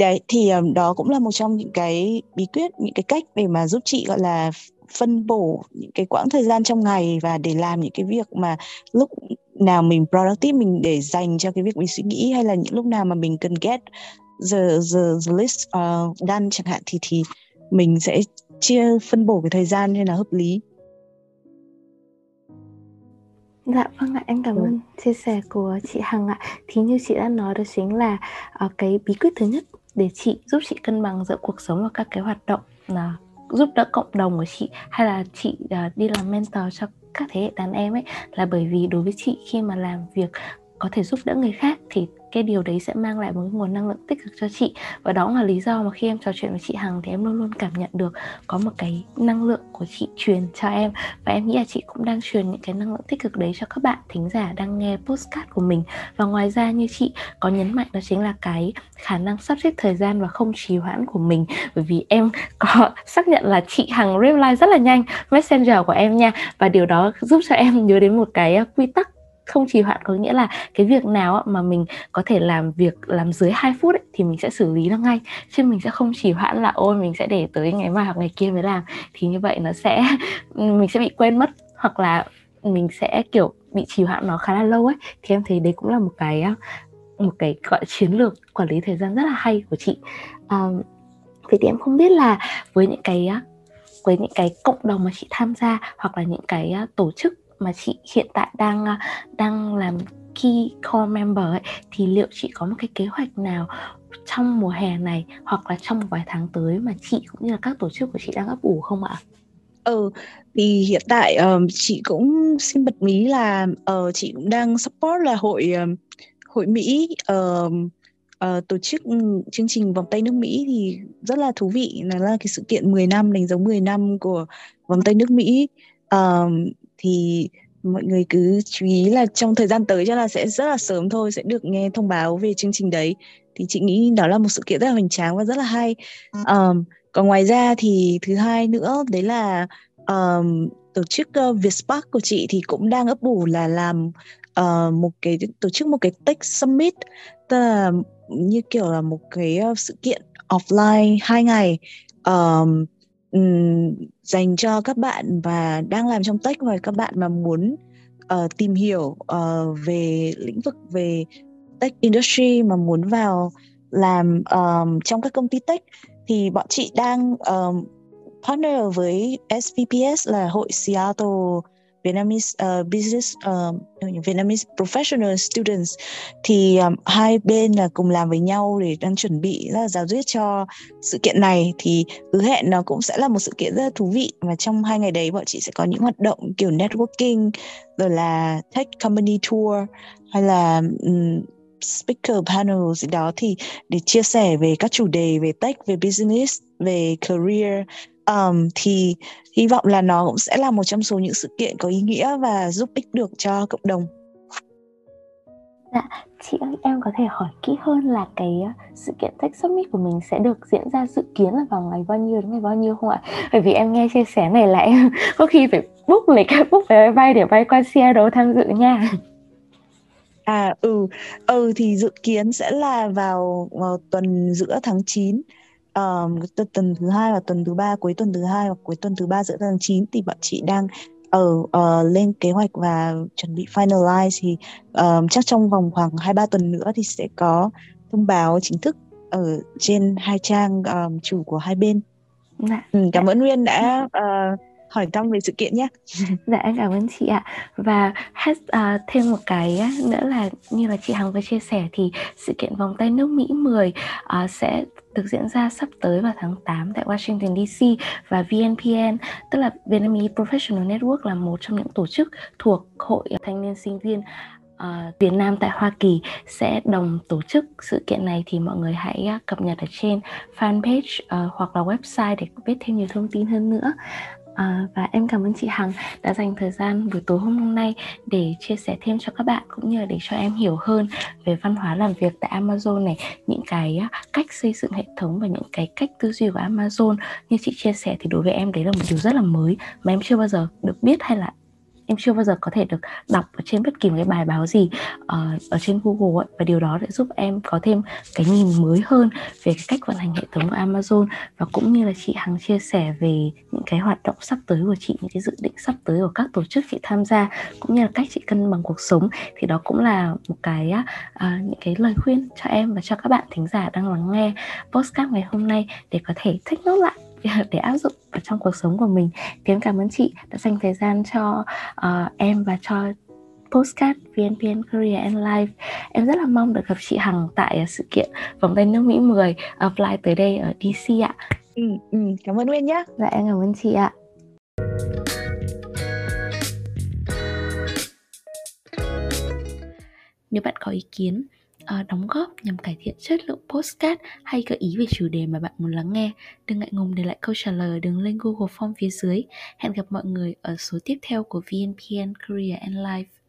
đấy thì đó cũng là một trong những cái bí quyết, những cái cách để mà giúp chị gọi là phân bổ những cái quãng thời gian trong ngày và để làm những cái việc mà lúc nào mình productive, mình để dành cho cái việc mình suy nghĩ, hay là những lúc nào mà mình cần get the list done chẳng hạn, thì mình sẽ chia phân bổ cái thời gian nên là hợp lý. Dạ vâng ạ, em cảm ơn chia sẻ của chị Hằng ạ. Thì như chị đã nói, đó chính là cái bí quyết thứ nhất để chị giúp chị cân bằng giữa cuộc sống và các cái hoạt động là giúp đỡ cộng đồng của chị, hay là chị đi làm mentor cho các thế hệ đàn em ấy, là bởi vì đối với chị, khi mà làm việc có thể giúp đỡ người khác thì cái điều đấy sẽ mang lại một nguồn năng lượng tích cực cho chị. Và đó là lý do mà khi em trò chuyện với chị Hằng thì em luôn luôn cảm nhận được có một cái năng lượng của chị truyền cho em. Và em nghĩ là chị cũng đang truyền những cái năng lượng tích cực đấy cho các bạn thính giả đang nghe podcast của mình. Và ngoài ra như chị có nhấn mạnh, đó chính là cái khả năng sắp xếp thời gian và không trì hoãn của mình. Bởi vì em có xác nhận là chị Hằng reply rất là nhanh Messenger của em nha. Và điều đó giúp cho em nhớ đến một cái quy tắc không trì hoãn, có nghĩa là cái việc nào mà mình có thể làm việc làm dưới 2 phút ấy, thì mình sẽ xử lý nó ngay, chứ mình sẽ không trì hoãn là ôi mình sẽ để tới ngày mai hoặc ngày kia mới làm. Thì như vậy nó sẽ mình sẽ bị quên mất, hoặc là mình sẽ kiểu bị trì hoãn nó khá là lâu ấy. Thì em thấy đấy cũng là một cái gọi chiến lược quản lý thời gian rất là hay của chị. Vậy thì em không biết là với những cái cộng đồng mà chị tham gia, hoặc là những cái tổ chức mà chị hiện tại đang làm key core member ấy, thì liệu chị có một cái kế hoạch nào trong mùa hè này hoặc là trong một vài tháng tới mà chị cũng như là các tổ chức của chị đang ấp ủ không ạ? Thì hiện tại chị cũng xin bật mí là chị cũng đang support là hội Mỹ, tổ chức chương trình Vòng Tay Nước Mỹ thì rất là thú vị. Nó là cái sự kiện 10 năm, đánh dấu 10 năm của Vòng Tay Nước Mỹ. Thì mọi người cứ chú ý là trong thời gian tới chắc là sẽ rất là sớm thôi, sẽ được nghe thông báo về chương trình đấy. Thì chị nghĩ đó là một sự kiện rất là hoành tráng và rất là hay. Còn ngoài ra thì thứ hai nữa, đấy là tổ chức VietSpark của chị thì cũng đang ấp ủ là làm một cái tech summit, tức là như kiểu là một cái sự kiện offline 2 ngày dành cho các bạn và đang làm trong tech, và các bạn mà muốn tìm hiểu về lĩnh vực về tech industry, mà muốn vào làm trong các công ty tech, thì bọn chị đang partner với SVPS là hội Seattle Vietnamese Professionals Students. Thì hai bên là cùng làm với nhau để đang chuẩn bị rất là ráo riết cho sự kiện này. Thì hứa hẹn nó cũng sẽ là một sự kiện rất là thú vị, và trong 2 ngày đấy bọn chị sẽ có những hoạt động kiểu networking, rồi là tech company tour, hay là speaker panel gì đó, thì để chia sẻ về các chủ đề về tech, về business, về career. Thì hy vọng là nó cũng sẽ là một trong số những sự kiện có ý nghĩa và giúp ích được cho cộng đồng. Dạ, chị ơi, em có thể hỏi kỹ hơn là cái sự kiện Tech Summit của mình sẽ được diễn ra dự kiến là vào ngày bao nhiêu đến ngày bao nhiêu không ạ? Bởi vì em nghe chia sẻ này là em có khi phải book lịch, book vé máy bay để bay qua Seattle tham dự nha. Thì dự kiến sẽ là vào tuần giữa tháng 9, tuần thứ 2 và tuần thứ 3, cuối tuần thứ 2 và cuối tuần thứ 3 giữa tháng 9 thì bọn chị đang lên kế hoạch và chuẩn bị finalize thì chắc trong vòng khoảng 2-3 tuần nữa thì sẽ có thông báo chính thức ở trên hai trang chủ của hai bên. Cảm ơn Nguyên đã hỏi thăm về sự kiện nhé. Dạ, em cảm ơn chị ạ. Và thêm một cái nữa là như là chị Hằng vừa chia sẻ thì sự kiện Vòng Tay Nước Mỹ 10 sẽ được diễn ra sắp tới vào tháng 8 tại Washington DC và VNPN, tức là Vietnamese Professionals Network, là một trong những tổ chức thuộc Hội Thanh niên Sinh viên Việt Nam tại Hoa Kỳ sẽ đồng tổ chức sự kiện này, thì mọi người hãy cập nhật ở trên fanpage hoặc là website để biết thêm nhiều thông tin hơn nữa. Và em cảm ơn chị Hằng đã dành thời gian buổi tối hôm nay để chia sẻ thêm cho các bạn, cũng như là để cho em hiểu hơn về văn hóa làm việc tại Amazon này, những cái cách xây dựng hệ thống và những cái cách tư duy của Amazon. Như chị chia sẻ thì đối với em đấy là một điều rất là mới mà em chưa bao giờ được biết, hay là em chưa bao giờ có thể được đọc ở trên bất kỳ một cái bài báo gì ở trên Google ấy. Và điều đó để giúp em có thêm cái nhìn mới hơn về cái cách vận hành hệ thống của Amazon, và cũng như là chị Hằng chia sẻ về những cái hoạt động sắp tới của chị, những cái dự định sắp tới của các tổ chức chị tham gia, cũng như là cách chị cân bằng cuộc sống, thì đó cũng là một cái những cái lời khuyên cho em và cho các bạn thính giả đang lắng nghe podcast ngày hôm nay để có thể take note lại, để áp dụng vào trong cuộc sống của mình. Thì em cảm ơn chị đã dành thời gian cho em và cho podcast VNPN Career and Life. Em rất là mong được gặp chị Hằng tại sự kiện Vòng Tay Nước Mỹ 10 fly tới đây ở DC ạ. Cảm ơn Nguyên nhé. Dạ, em cảm ơn chị ạ. Nếu bạn có ý kiến, đóng góp nhằm cải thiện chất lượng podcast hay gợi ý về chủ đề mà bạn muốn lắng nghe, đừng ngại ngùng để lại câu trả lời ở đường link Google Form phía dưới. Hẹn gặp mọi người ở số tiếp theo của VNPN Career and Life.